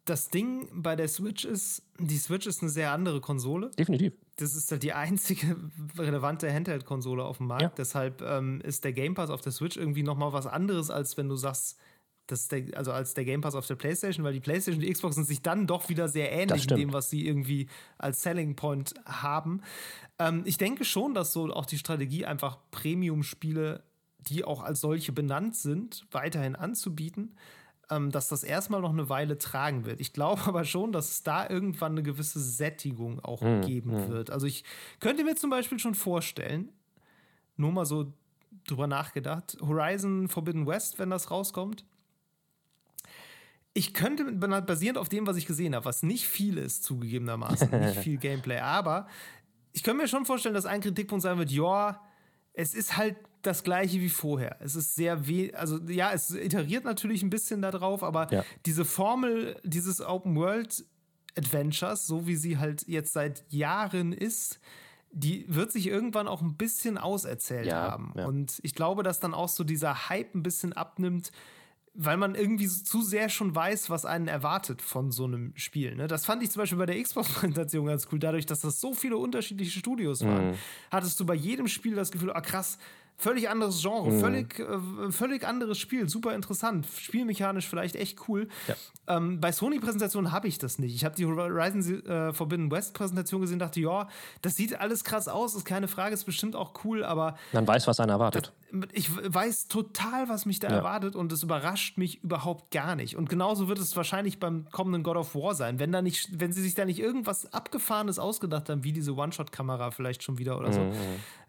das Ding bei der Switch ist, die Switch ist eine sehr andere Konsole. Definitiv. Das ist halt die einzige relevante Handheld-Konsole auf dem Markt. Ja. Deshalb ähm, ist der Game Pass auf der Switch irgendwie nochmal was anderes, als wenn du sagst, das ist der, also als der Game Pass auf der PlayStation, weil die PlayStation und die Xbox sind sich dann doch wieder sehr ähnlich in dem, was sie irgendwie als Selling Point haben. Ähm, ich denke schon, dass so auch die Strategie, einfach Premium-Spiele, die auch als solche benannt sind, weiterhin anzubieten. ähm, dass das erstmal noch eine Weile tragen wird. Ich glaube aber schon, dass es da irgendwann eine gewisse Sättigung auch mhm. geben wird. Also ich könnte mir zum Beispiel schon vorstellen, nur mal so drüber nachgedacht, Horizon Forbidden West, wenn das rauskommt. Ich könnte, basierend auf dem, was ich gesehen habe, was nicht viel ist, zugegebenermaßen, nicht viel Gameplay, aber ich könnte mir schon vorstellen, dass ein Kritikpunkt sein wird, ja, es ist halt das Gleiche wie vorher. Es ist sehr weh, also ja, es iteriert natürlich ein bisschen darauf, aber ja. diese Formel dieses Open-World-Adventures, so wie sie halt jetzt seit Jahren ist, die wird sich irgendwann auch ein bisschen auserzählt ja, haben. Ja. Und ich glaube, dass dann auch so dieser Hype ein bisschen abnimmt, weil man irgendwie so zu sehr schon weiß, was einen erwartet von so einem Spiel. Ne? Das fand ich zum Beispiel bei der Xbox-Präsentation ganz cool. Dadurch, dass das so viele unterschiedliche Studios waren, mhm. hattest du bei jedem Spiel das Gefühl, ah krass, völlig anderes Genre, mhm. völlig, äh, völlig anderes Spiel, super interessant, spielmechanisch vielleicht echt cool. Ja. Ähm, bei Sony-Präsentationen habe ich das nicht. Ich habe die Horizon äh, Forbidden West-Präsentation gesehen und dachte, ja, das sieht alles krass aus, ist keine Frage, ist bestimmt auch cool, aber... Man weiß, was einen erwartet. Ich weiß total, was mich da ja. erwartet, und es überrascht mich überhaupt gar nicht. Und genauso wird es wahrscheinlich beim kommenden God of War sein, wenn da nicht, wenn sie sich da nicht irgendwas Abgefahrenes ausgedacht haben, wie diese One-Shot-Kamera vielleicht schon wieder oder so. Mhm.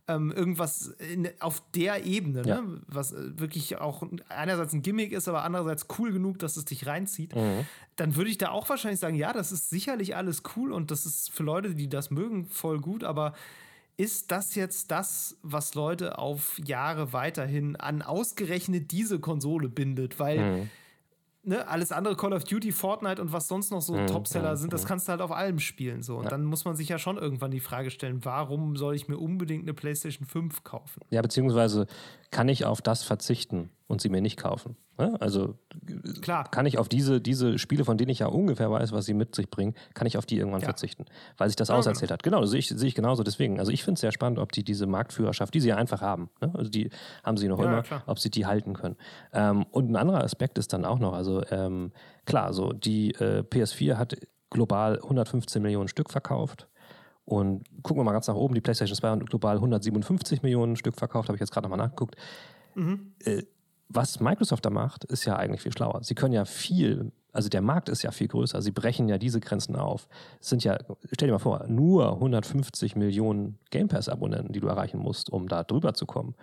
Ähm, irgendwas in, auf der Ebene, ja. ne? was wirklich auch einerseits ein Gimmick ist, aber andererseits cool genug, dass es dich reinzieht, mhm. dann würde ich da auch wahrscheinlich sagen, ja, das ist sicherlich alles cool und das ist für Leute, die das mögen, voll gut, aber ist das jetzt das, was Leute auf Jahre weiterhin an ausgerechnet diese Konsole bindet? Weil mhm. ne, alles andere, Call of Duty, Fortnite und was sonst noch so mhm. Topseller sind, das kannst du halt auf allem spielen. So. Und ja. dann muss man sich ja schon irgendwann die Frage stellen, warum soll ich mir unbedingt eine PlayStation fünf kaufen? Ja, beziehungsweise kann ich auf das verzichten und sie mir nicht kaufen? Also Klar. kann ich auf diese, diese Spiele, von denen ich ja ungefähr weiß, was sie mit sich bringen, kann ich auf die irgendwann ja. verzichten, weil sich das ja, auserzählt genau. hat. Genau, das sehe ich, sehe ich genauso deswegen. Also ich finde es sehr spannend, ob die diese Marktführerschaft, die sie ja einfach haben, ne? also die haben sie noch ja, immer, klar. ob sie die halten können. Ähm, und ein anderer Aspekt ist dann auch noch, also ähm, klar, so die äh, P S vier hat global hundertfünfzehn Millionen Stück verkauft. Und gucken wir mal ganz nach oben, die PlayStation zwei hat global hundertsiebenundfünfzig Millionen Stück verkauft, habe ich jetzt gerade nochmal nachgeguckt. Mhm. Äh, Was Microsoft da macht, ist ja eigentlich viel schlauer. Sie können ja viel, also der Markt ist ja viel größer. Sie brechen ja diese Grenzen auf. Es sind ja, stell dir mal vor, nur hundertfünfzig Millionen Game Pass-Abonnenten, die du erreichen musst, um da drüber zu kommen.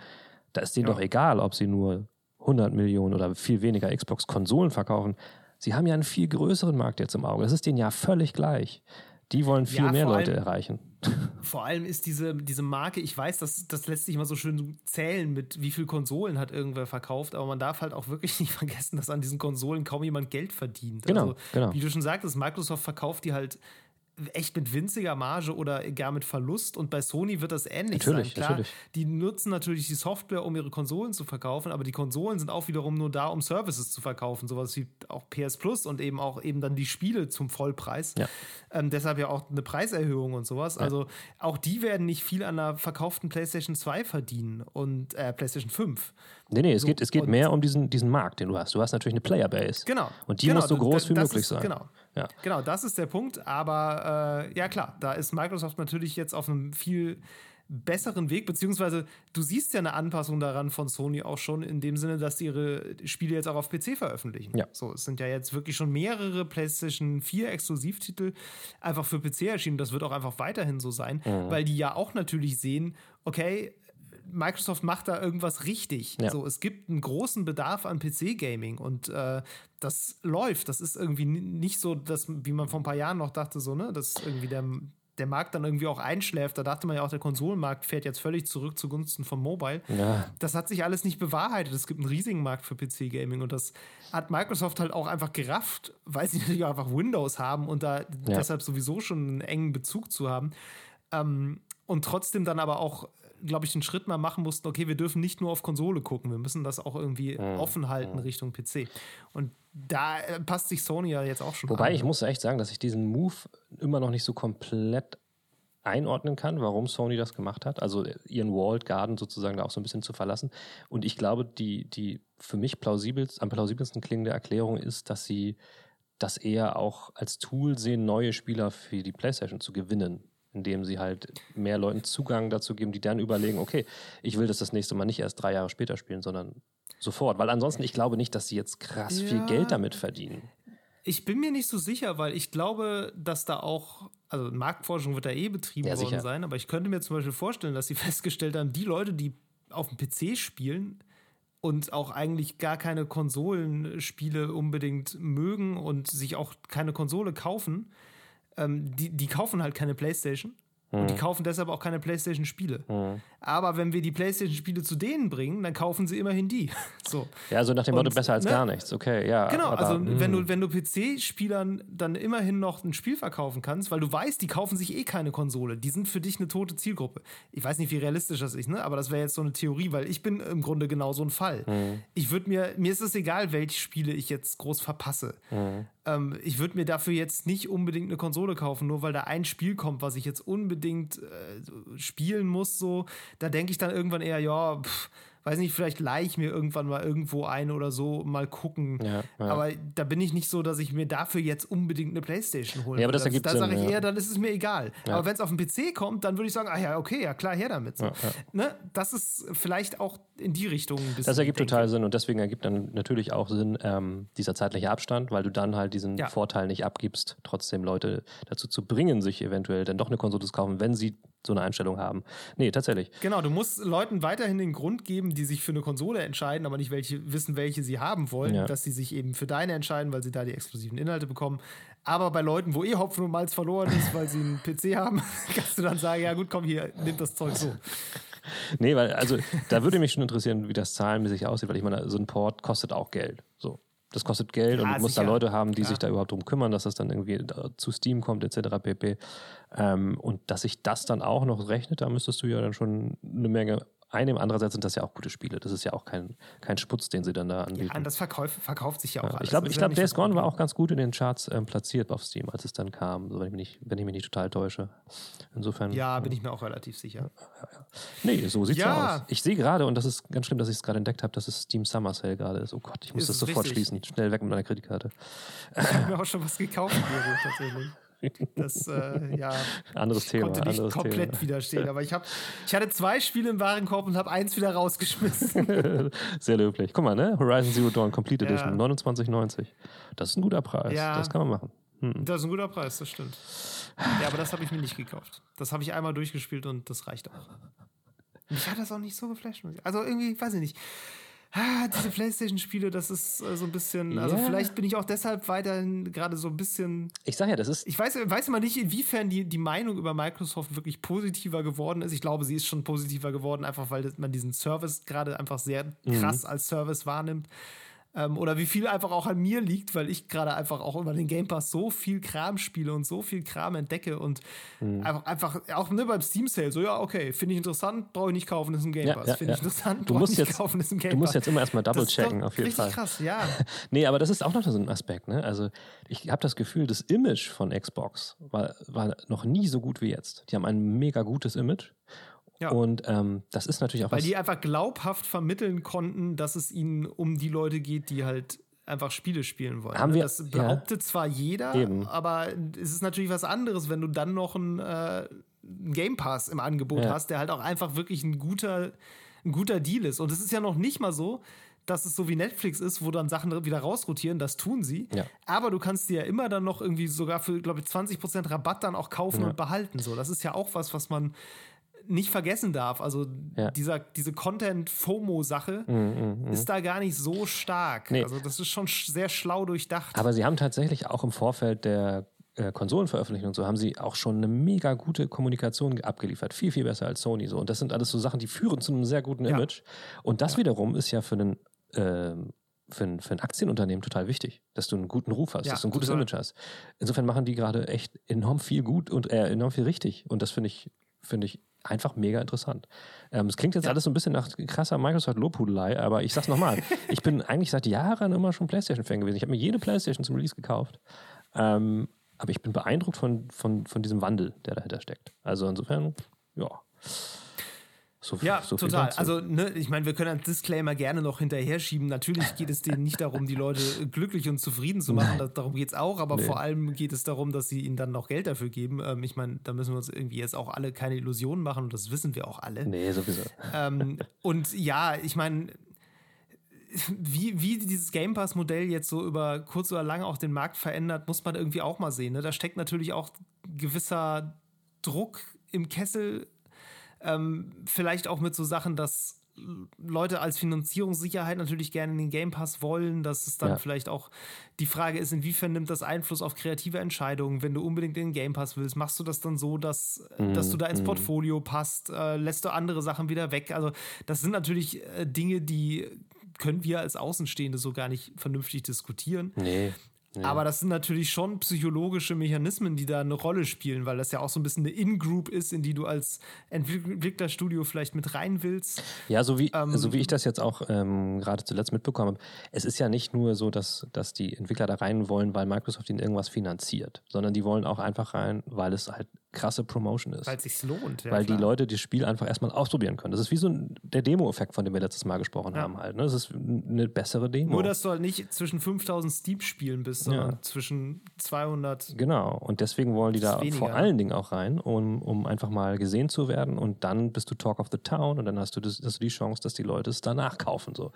Da ist denen ja. doch egal, ob sie nur hundert Millionen oder viel weniger Xbox-Konsolen verkaufen. Sie haben ja einen viel größeren Markt jetzt im Auge. Das ist denen ja völlig gleich. Die wollen viel ja, mehr Leute allem, erreichen. Vor allem ist diese, diese Marke, ich weiß, das, das lässt sich immer so schön zählen mit, wie viele Konsolen hat irgendwer verkauft, aber man darf halt auch wirklich nicht vergessen, dass an diesen Konsolen kaum jemand Geld verdient. Genau, also, genau. Wie du schon sagtest, Microsoft verkauft die halt echt mit winziger Marge oder gar mit Verlust, und bei Sony wird das ähnlich natürlich, sein. Klar, natürlich. Die nutzen natürlich die Software, um ihre Konsolen zu verkaufen, aber die Konsolen sind auch wiederum nur da, um Services zu verkaufen, sowas wie auch P S Plus und eben auch eben dann die Spiele zum Vollpreis. Ja. Ähm, deshalb ja auch eine Preiserhöhung und sowas. Ja. Also auch die werden nicht viel an einer verkauften PlayStation zwei verdienen und äh, PlayStation fünf. Nee, nee, es so, geht, es geht mehr um diesen, diesen Markt, den du hast. Du hast natürlich eine Playerbase. Genau. Und die genau, muss so groß d- wie möglich ist, sein. Genau. Ja. Genau, das ist der Punkt, aber äh, ja klar, da ist Microsoft natürlich jetzt auf einem viel besseren Weg, beziehungsweise du siehst ja eine Anpassung daran von Sony auch schon in dem Sinne, dass sie ihre Spiele jetzt auch auf P C veröffentlichen. Ja. So, es sind ja jetzt wirklich schon mehrere PlayStation vier Exklusivtitel einfach für P C erschienen, das wird auch einfach weiterhin so sein, mhm. weil die ja auch natürlich sehen, okay, Microsoft macht da irgendwas richtig. Ja. So, es gibt einen großen Bedarf an P C-Gaming und äh, das läuft. Das ist irgendwie n- nicht so, dass, wie man vor ein paar Jahren noch dachte, so, ne, dass irgendwie der, der Markt dann irgendwie auch einschläft. Da dachte man ja auch, der Konsolenmarkt fährt jetzt völlig zurück zugunsten von Mobile. Ja. Das hat sich alles nicht bewahrheitet. Es gibt einen riesigen Markt für P C-Gaming und das hat Microsoft halt auch einfach gerafft, weil sie natürlich auch einfach Windows haben und da ja. deshalb sowieso schon einen engen Bezug zu haben. Ähm, und trotzdem dann aber auch glaube ich, den Schritt mal machen mussten, okay, wir dürfen nicht nur auf Konsole gucken, wir müssen das auch irgendwie mhm. offen halten Richtung P C. Und da passt sich Sony ja jetzt auch schon Wobei an. Ich muss echt sagen, dass ich diesen Move immer noch nicht so komplett einordnen kann, warum Sony das gemacht hat, also ihren Walled Garden sozusagen da auch so ein bisschen zu verlassen. Und ich glaube, die, die für mich plausibelst, am plausibelsten klingende Erklärung ist, dass sie das eher auch als Tool sehen, neue Spieler für die PlayStation zu gewinnen, indem sie halt mehr Leuten Zugang dazu geben, die dann überlegen, okay, ich will das das nächste Mal nicht erst drei Jahre später spielen, sondern Sofort, weil ansonsten, ich glaube nicht, dass die jetzt krass ja, viel Geld damit verdienen. Ich bin mir nicht so sicher, weil ich glaube, dass da auch, also Marktforschung wird da eh betrieben ja, worden sicher. sein, aber ich könnte mir zum Beispiel vorstellen, dass sie festgestellt haben, die Leute, die auf dem P C spielen und auch eigentlich gar keine Konsolenspiele unbedingt mögen und sich auch keine Konsole kaufen, ähm, die, die kaufen halt keine PlayStation. Und hm. die kaufen deshalb auch keine PlayStation-Spiele. Hm. Aber wenn wir die PlayStation-Spiele zu denen bringen, dann kaufen sie immerhin die. So. Ja, also nach dem Motto, besser als ne? gar nichts. Okay, ja. Genau, aber, also mh. wenn du, wenn du P C-Spielern dann immerhin noch ein Spiel verkaufen kannst, weil du weißt, die kaufen sich eh keine Konsole. Die sind für dich eine tote Zielgruppe. Ich weiß nicht, wie realistisch das ist, ne? Aber das wäre jetzt so eine Theorie, weil ich bin im Grunde genau so ein Fall. Hm. Ich würde mir, mir ist es egal, welche Spiele ich jetzt groß verpasse. Hm. Ähm, ich würde mir dafür jetzt nicht unbedingt eine Konsole kaufen, nur weil da ein Spiel kommt, was ich jetzt unbedingt Unbedingt, äh, spielen muss, so, da denke ich dann irgendwann eher, ja, pff, weiß nicht, vielleicht leihe ich mir irgendwann mal irgendwo ein oder so, mal gucken. Ja, ja. Aber da bin ich nicht so, dass ich mir dafür jetzt unbedingt eine PlayStation hole. Ja, aber das ergibt Sinn. Da sage ich eher, ja. dann ist es mir egal. Ja. Aber wenn es auf den P C kommt, dann würde ich sagen, ah ja, okay, ja klar, her damit. So. Ja, ja. Ne? Das ist vielleicht auch in die Richtung ein bisschen. Das ergibt denke. total Sinn und deswegen ergibt dann natürlich auch Sinn ähm, dieser zeitliche Abstand, weil du dann halt diesen ja. Vorteil nicht abgibst, trotzdem Leute dazu zu bringen, sich eventuell dann doch eine Konsole zu kaufen, wenn sie so eine Einstellung haben. Nee, tatsächlich. Genau, du musst Leuten weiterhin den Grund geben, die sich für eine Konsole entscheiden, aber nicht welche, wissen, welche sie haben wollen, ja. dass sie sich eben für deine entscheiden, weil sie da die exklusiven Inhalte bekommen. Aber bei Leuten, wo eh Hopfen und Malz verloren ist, weil sie einen P C haben, kannst du dann sagen, ja gut, komm hier, nimm das Zeug so. Nee, weil, also, da würde mich schon interessieren, wie das zahlenmäßig aussieht, weil ich meine, so ein Port kostet auch Geld, so. Das kostet Geld ja, und du musst sicher. da Leute haben, die ja. sich da überhaupt drum kümmern, dass das dann irgendwie zu Steam kommt, et cetera pp. Ähm, und dass sich das dann auch noch rechnet, da müsstest du ja dann schon eine Menge einnehmen. Andererseits sind das ja auch gute Spiele. Das ist ja auch kein, kein Sputz, den sie dann da anbieten. Ja, das verkauf, verkauft sich ja auch ja, alles. Ich glaube, glaub, Days Gone war auch ganz gut in den Charts ähm, platziert auf Steam, als es dann kam, so, wenn, ich mich nicht, wenn ich mich nicht total täusche. Insofern. Ja, bin ich mir auch relativ sicher. Ja, ja. Nee, so sieht's ja. aus. Ich sehe gerade, und das ist ganz schlimm, dass ich es gerade entdeckt habe, dass es Steam Summer Sale gerade ist. Oh Gott, ich muss ist das sofort richtig? schließen. Schnell weg mit meiner Kreditkarte. Ich habe mir auch schon was gekauft, tatsächlich. Das, äh, ja, anderes ich Thema, konnte nicht anderes komplett Thema. widerstehen, aber ich, hab, ich hatte zwei Spiele im Warenkorb und habe eins wieder rausgeschmissen. Sehr löblich. Guck mal, ne? Horizon Zero Dawn Complete ja. Edition, neunundzwanzig neunzig. Das ist ein guter Preis, ja. das kann man machen. Hm. Das ist ein guter Preis, das stimmt. Ja, aber das habe ich mir nicht gekauft. Das habe ich einmal durchgespielt und das reicht auch. Mich hat das auch nicht so geflasht. Also irgendwie, weiß ich nicht. Ah, diese PlayStation-Spiele, das ist äh, so ein bisschen, yeah. also vielleicht bin ich auch deshalb weiterhin gerade so ein bisschen. Ich sag ja, das ist. Ich weiß, weiß immer nicht, inwiefern die, die Meinung über Microsoft wirklich positiver geworden ist. Ich glaube, sie ist schon positiver geworden, einfach weil man diesen Service gerade einfach sehr krass mhm. als Service wahrnimmt. Ähm, oder wie viel einfach auch an mir liegt, weil ich gerade einfach auch über den Game Pass so viel Kram spiele und so viel Kram entdecke und mhm. einfach, einfach auch ne, beim Steam Sale so, ja, okay, finde ich interessant, brauche ich nicht kaufen, ist ein Game Pass. Ja, ja, finde ich ja. interessant, brauche ich nicht jetzt, kaufen, ist ein Game Pass. Du musst jetzt immer erstmal double das checken, auf jeden Fall. Richtig krass, ja. Nee, aber das ist auch noch so ein Aspekt, ne? Also, ich habe das Gefühl, das Image von Xbox war, war noch nie so gut wie jetzt. Die haben ein mega gutes Image. Ja. Und ähm, das ist natürlich auch. Weil die einfach glaubhaft vermitteln konnten, dass es ihnen um die Leute geht, die halt einfach Spiele spielen wollen. Haben wir, das behauptet ja. zwar jeder, Eben. aber es ist natürlich was anderes, wenn du dann noch einen äh, Game Pass im Angebot ja. hast, der halt auch einfach wirklich ein guter, ein guter Deal ist. Und es ist ja noch nicht mal so, dass es so wie Netflix ist, wo dann Sachen wieder rausrotieren, das tun sie. Ja. Aber du kannst die ja immer dann noch irgendwie sogar für, glaube ich, zwanzig Prozent Rabatt dann auch kaufen ja. und behalten. So, das ist ja auch was, was man nicht vergessen darf. Also ja. dieser, diese Content-FOMO-Sache mm, mm, mm. ist da gar nicht so stark. Nee. Also das ist schon sch- sehr schlau durchdacht. Aber sie haben tatsächlich auch im Vorfeld der äh, Konsolenveröffentlichung und so, haben sie auch schon eine mega gute Kommunikation abgeliefert. Viel, viel besser als Sony. So. Und das sind alles so Sachen, die führen zu einem sehr guten ja. Image. Und das ja. wiederum ist ja für einen äh, Für ein, für ein Aktienunternehmen total wichtig, dass du einen guten Ruf hast, ja, dass du ein gutes total. Image hast. Insofern machen die gerade echt enorm viel gut und äh, enorm viel richtig. Und das finde ich, finde ich einfach mega interessant. Es ähm, klingt jetzt ja. alles so ein bisschen nach krasser Microsoft-Lobhudelei, aber ich sag's nochmal, ich bin eigentlich seit Jahren immer schon PlayStation-Fan gewesen. Ich habe mir jede PlayStation zum Release gekauft. Ähm, aber ich bin beeindruckt von, von, von diesem Wandel, der dahinter steckt. Also insofern, ja. So viel, ja, so viel total. Dazu. Also, ne, ich meine, wir können einen Disclaimer gerne noch hinterher schieben. Natürlich geht es denen nicht darum, die Leute glücklich und zufrieden zu machen. Das, darum geht es auch. Aber nee. vor allem geht es darum, dass sie ihnen dann noch Geld dafür geben. Ähm, ich meine, da müssen wir uns irgendwie jetzt auch alle keine Illusionen machen. Und das wissen wir auch alle. Nee, sowieso. Ähm, und ja, ich meine, wie, wie dieses Game Pass-Modell jetzt so über kurz oder lang auch den Markt verändert, muss man irgendwie auch mal sehen. Ne? Da steckt natürlich auch gewisser Druck im Kessel, ähm, vielleicht auch mit so Sachen, dass Leute als Finanzierungssicherheit natürlich gerne den Game Pass wollen, dass es dann ja. vielleicht auch die Frage ist, inwiefern nimmt das Einfluss auf kreative Entscheidungen, wenn du unbedingt den Game Pass willst, machst du das dann so, dass, mm, dass du da ins mm. Portfolio passt, äh, lässt du andere Sachen wieder weg, also das sind natürlich äh, Dinge, die können wir als Außenstehende so gar nicht vernünftig diskutieren. Nee. Ja. Aber das sind natürlich schon psychologische Mechanismen, die da eine Rolle spielen, weil das ja auch so ein bisschen eine In-Group ist, in die du als Entwicklerstudio vielleicht mit rein willst. Ja, so wie, ähm, so wie ich das jetzt auch ähm, gerade zuletzt mitbekommen habe. Es ist ja nicht nur so, dass, dass die Entwickler da rein wollen, weil Microsoft ihnen irgendwas finanziert, sondern die wollen auch einfach rein, weil es halt krasse Promotion ist. Weil es sich lohnt. Ja, weil klar. die Leute das Spiel einfach erstmal ausprobieren können. Das ist wie so ein, der Demo-Effekt, von dem wir letztes Mal gesprochen ja. haben. Halt, ne? Das ist eine bessere Demo. Nur, dass du halt nicht zwischen fünftausend Steam-Spielen bist, sondern ja. zwischen zweihundert. Genau. Und deswegen wollen die da weniger. vor allen Dingen auch rein, um, um einfach mal gesehen zu werden. Und dann bist du Talk of the Town und dann hast du, das, hast du die Chance, dass die Leute es danach kaufen. So.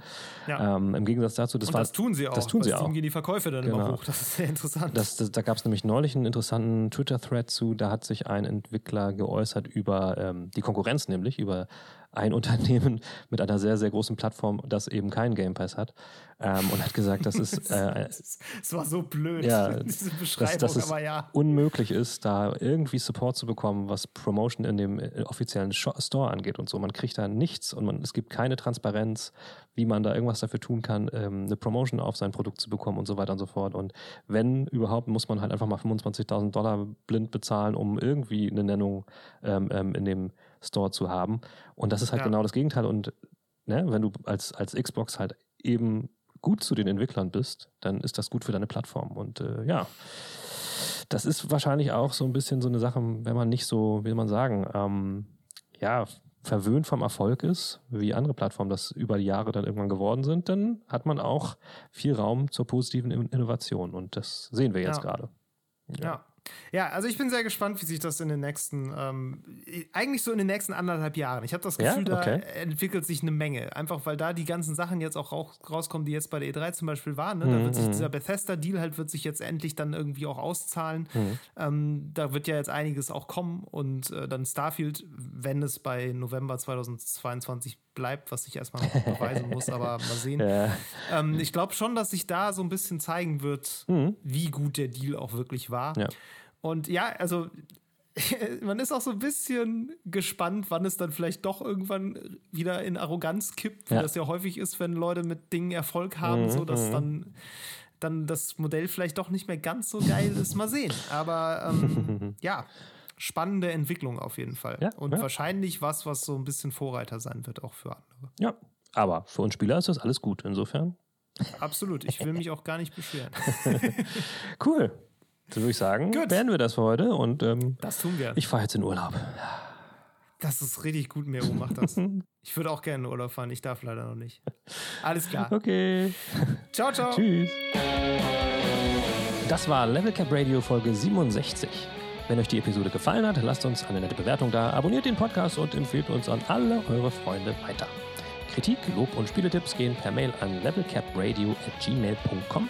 Ja. Ähm, im Gegensatz dazu, das und war, das tun sie auch. Das tun sie auch. Gehen die Verkäufe dann genau. immer hoch. Das ist sehr interessant. Das, das, da gab es nämlich neulich einen interessanten Twitter-Thread zu, da hat sich ein Entwickler geäußert über ähm, die Konkurrenz, nämlich über ein Unternehmen mit einer sehr, sehr großen Plattform, das eben keinen Game Pass hat, ähm, und hat gesagt, dass es äh, das war so blöd, ja, diese Beschreibung, dass, dass es aber ja. unmöglich ist, da irgendwie Support zu bekommen, was Promotion in dem offiziellen Store angeht und so. Man kriegt da nichts und man, es gibt keine Transparenz, wie man da irgendwas dafür tun kann, ähm, eine Promotion auf sein Produkt zu bekommen und so weiter und so fort. Und wenn überhaupt, muss man halt einfach mal fünfundzwanzigtausend Dollar blind bezahlen, um irgendwie eine Nennung ähm, ähm, in dem Store zu haben. Und das ist halt ja. genau das Gegenteil. Und ne, wenn du als, als Xbox halt eben gut zu den Entwicklern bist, dann ist das gut für deine Plattform. Und äh, ja, das ist wahrscheinlich auch so ein bisschen so eine Sache, wenn man nicht so, wie man sagen, ähm, ja, verwöhnt vom Erfolg ist, wie andere Plattformen das über die Jahre dann irgendwann geworden sind, dann hat man auch viel Raum zur positiven Innovation. Und das sehen wir jetzt ja. gerade. Ja. ja. Ja, also ich bin sehr gespannt, wie sich das in den nächsten, ähm, eigentlich so in den nächsten anderthalb Jahren, ich habe das Gefühl, ja? okay. da entwickelt sich eine Menge, einfach weil da die ganzen Sachen jetzt auch rauskommen, die jetzt bei der E drei zum Beispiel waren, ne? Da mm-hmm. wird sich dieser Bethesda-Deal halt, wird sich jetzt endlich dann irgendwie auch auszahlen, mm-hmm. ähm, da wird ja jetzt einiges auch kommen und äh, dann Starfield, wenn es bei November zweitausendzweiundzwanzig bleibt, was ich erstmal beweisen muss, aber mal sehen. Ja. Ähm, ich glaube schon, dass sich da so ein bisschen zeigen wird, mhm. wie gut der Deal auch wirklich war. Ja. Und ja, also man ist auch so ein bisschen gespannt, wann es dann vielleicht doch irgendwann wieder in Arroganz kippt, wie ja. das ja häufig ist, wenn Leute mit Dingen Erfolg haben, mhm. so dass dann, dann das Modell vielleicht doch nicht mehr ganz so geil ist. Mal sehen. Aber ähm, ja. spannende Entwicklung auf jeden Fall. Ja, und ja. wahrscheinlich was, was so ein bisschen Vorreiter sein wird, auch für andere. Ja, aber für uns Spieler ist das alles gut, insofern. Absolut, ich will mich auch gar nicht beschweren. Cool. Dann würde ich sagen, gut. beenden wir das für heute. Und, ähm, das tun wir. Ich fahre jetzt in Urlaub. Das ist richtig gut, Mero, mach das. Ich würde auch gerne in Urlaub fahren, ich darf leider noch nicht. Alles klar. Okay. Ciao, ciao. Tschüss. Das war Level Cap Radio Folge siebenundsechzig. Wenn euch die Episode gefallen hat, lasst uns eine nette Bewertung da, abonniert den Podcast und empfehlt uns an alle eure Freunde weiter. Kritik, Lob und Spieletipps gehen per Mail an levelcapradio at gmail punkt com.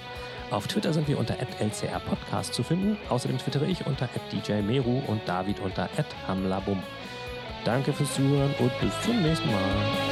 Auf Twitter sind wir unter at l c r podcast zu finden. Außerdem twittere ich unter at d j meru und David unter at hamlabum. Danke fürs Zuhören und bis zum nächsten Mal.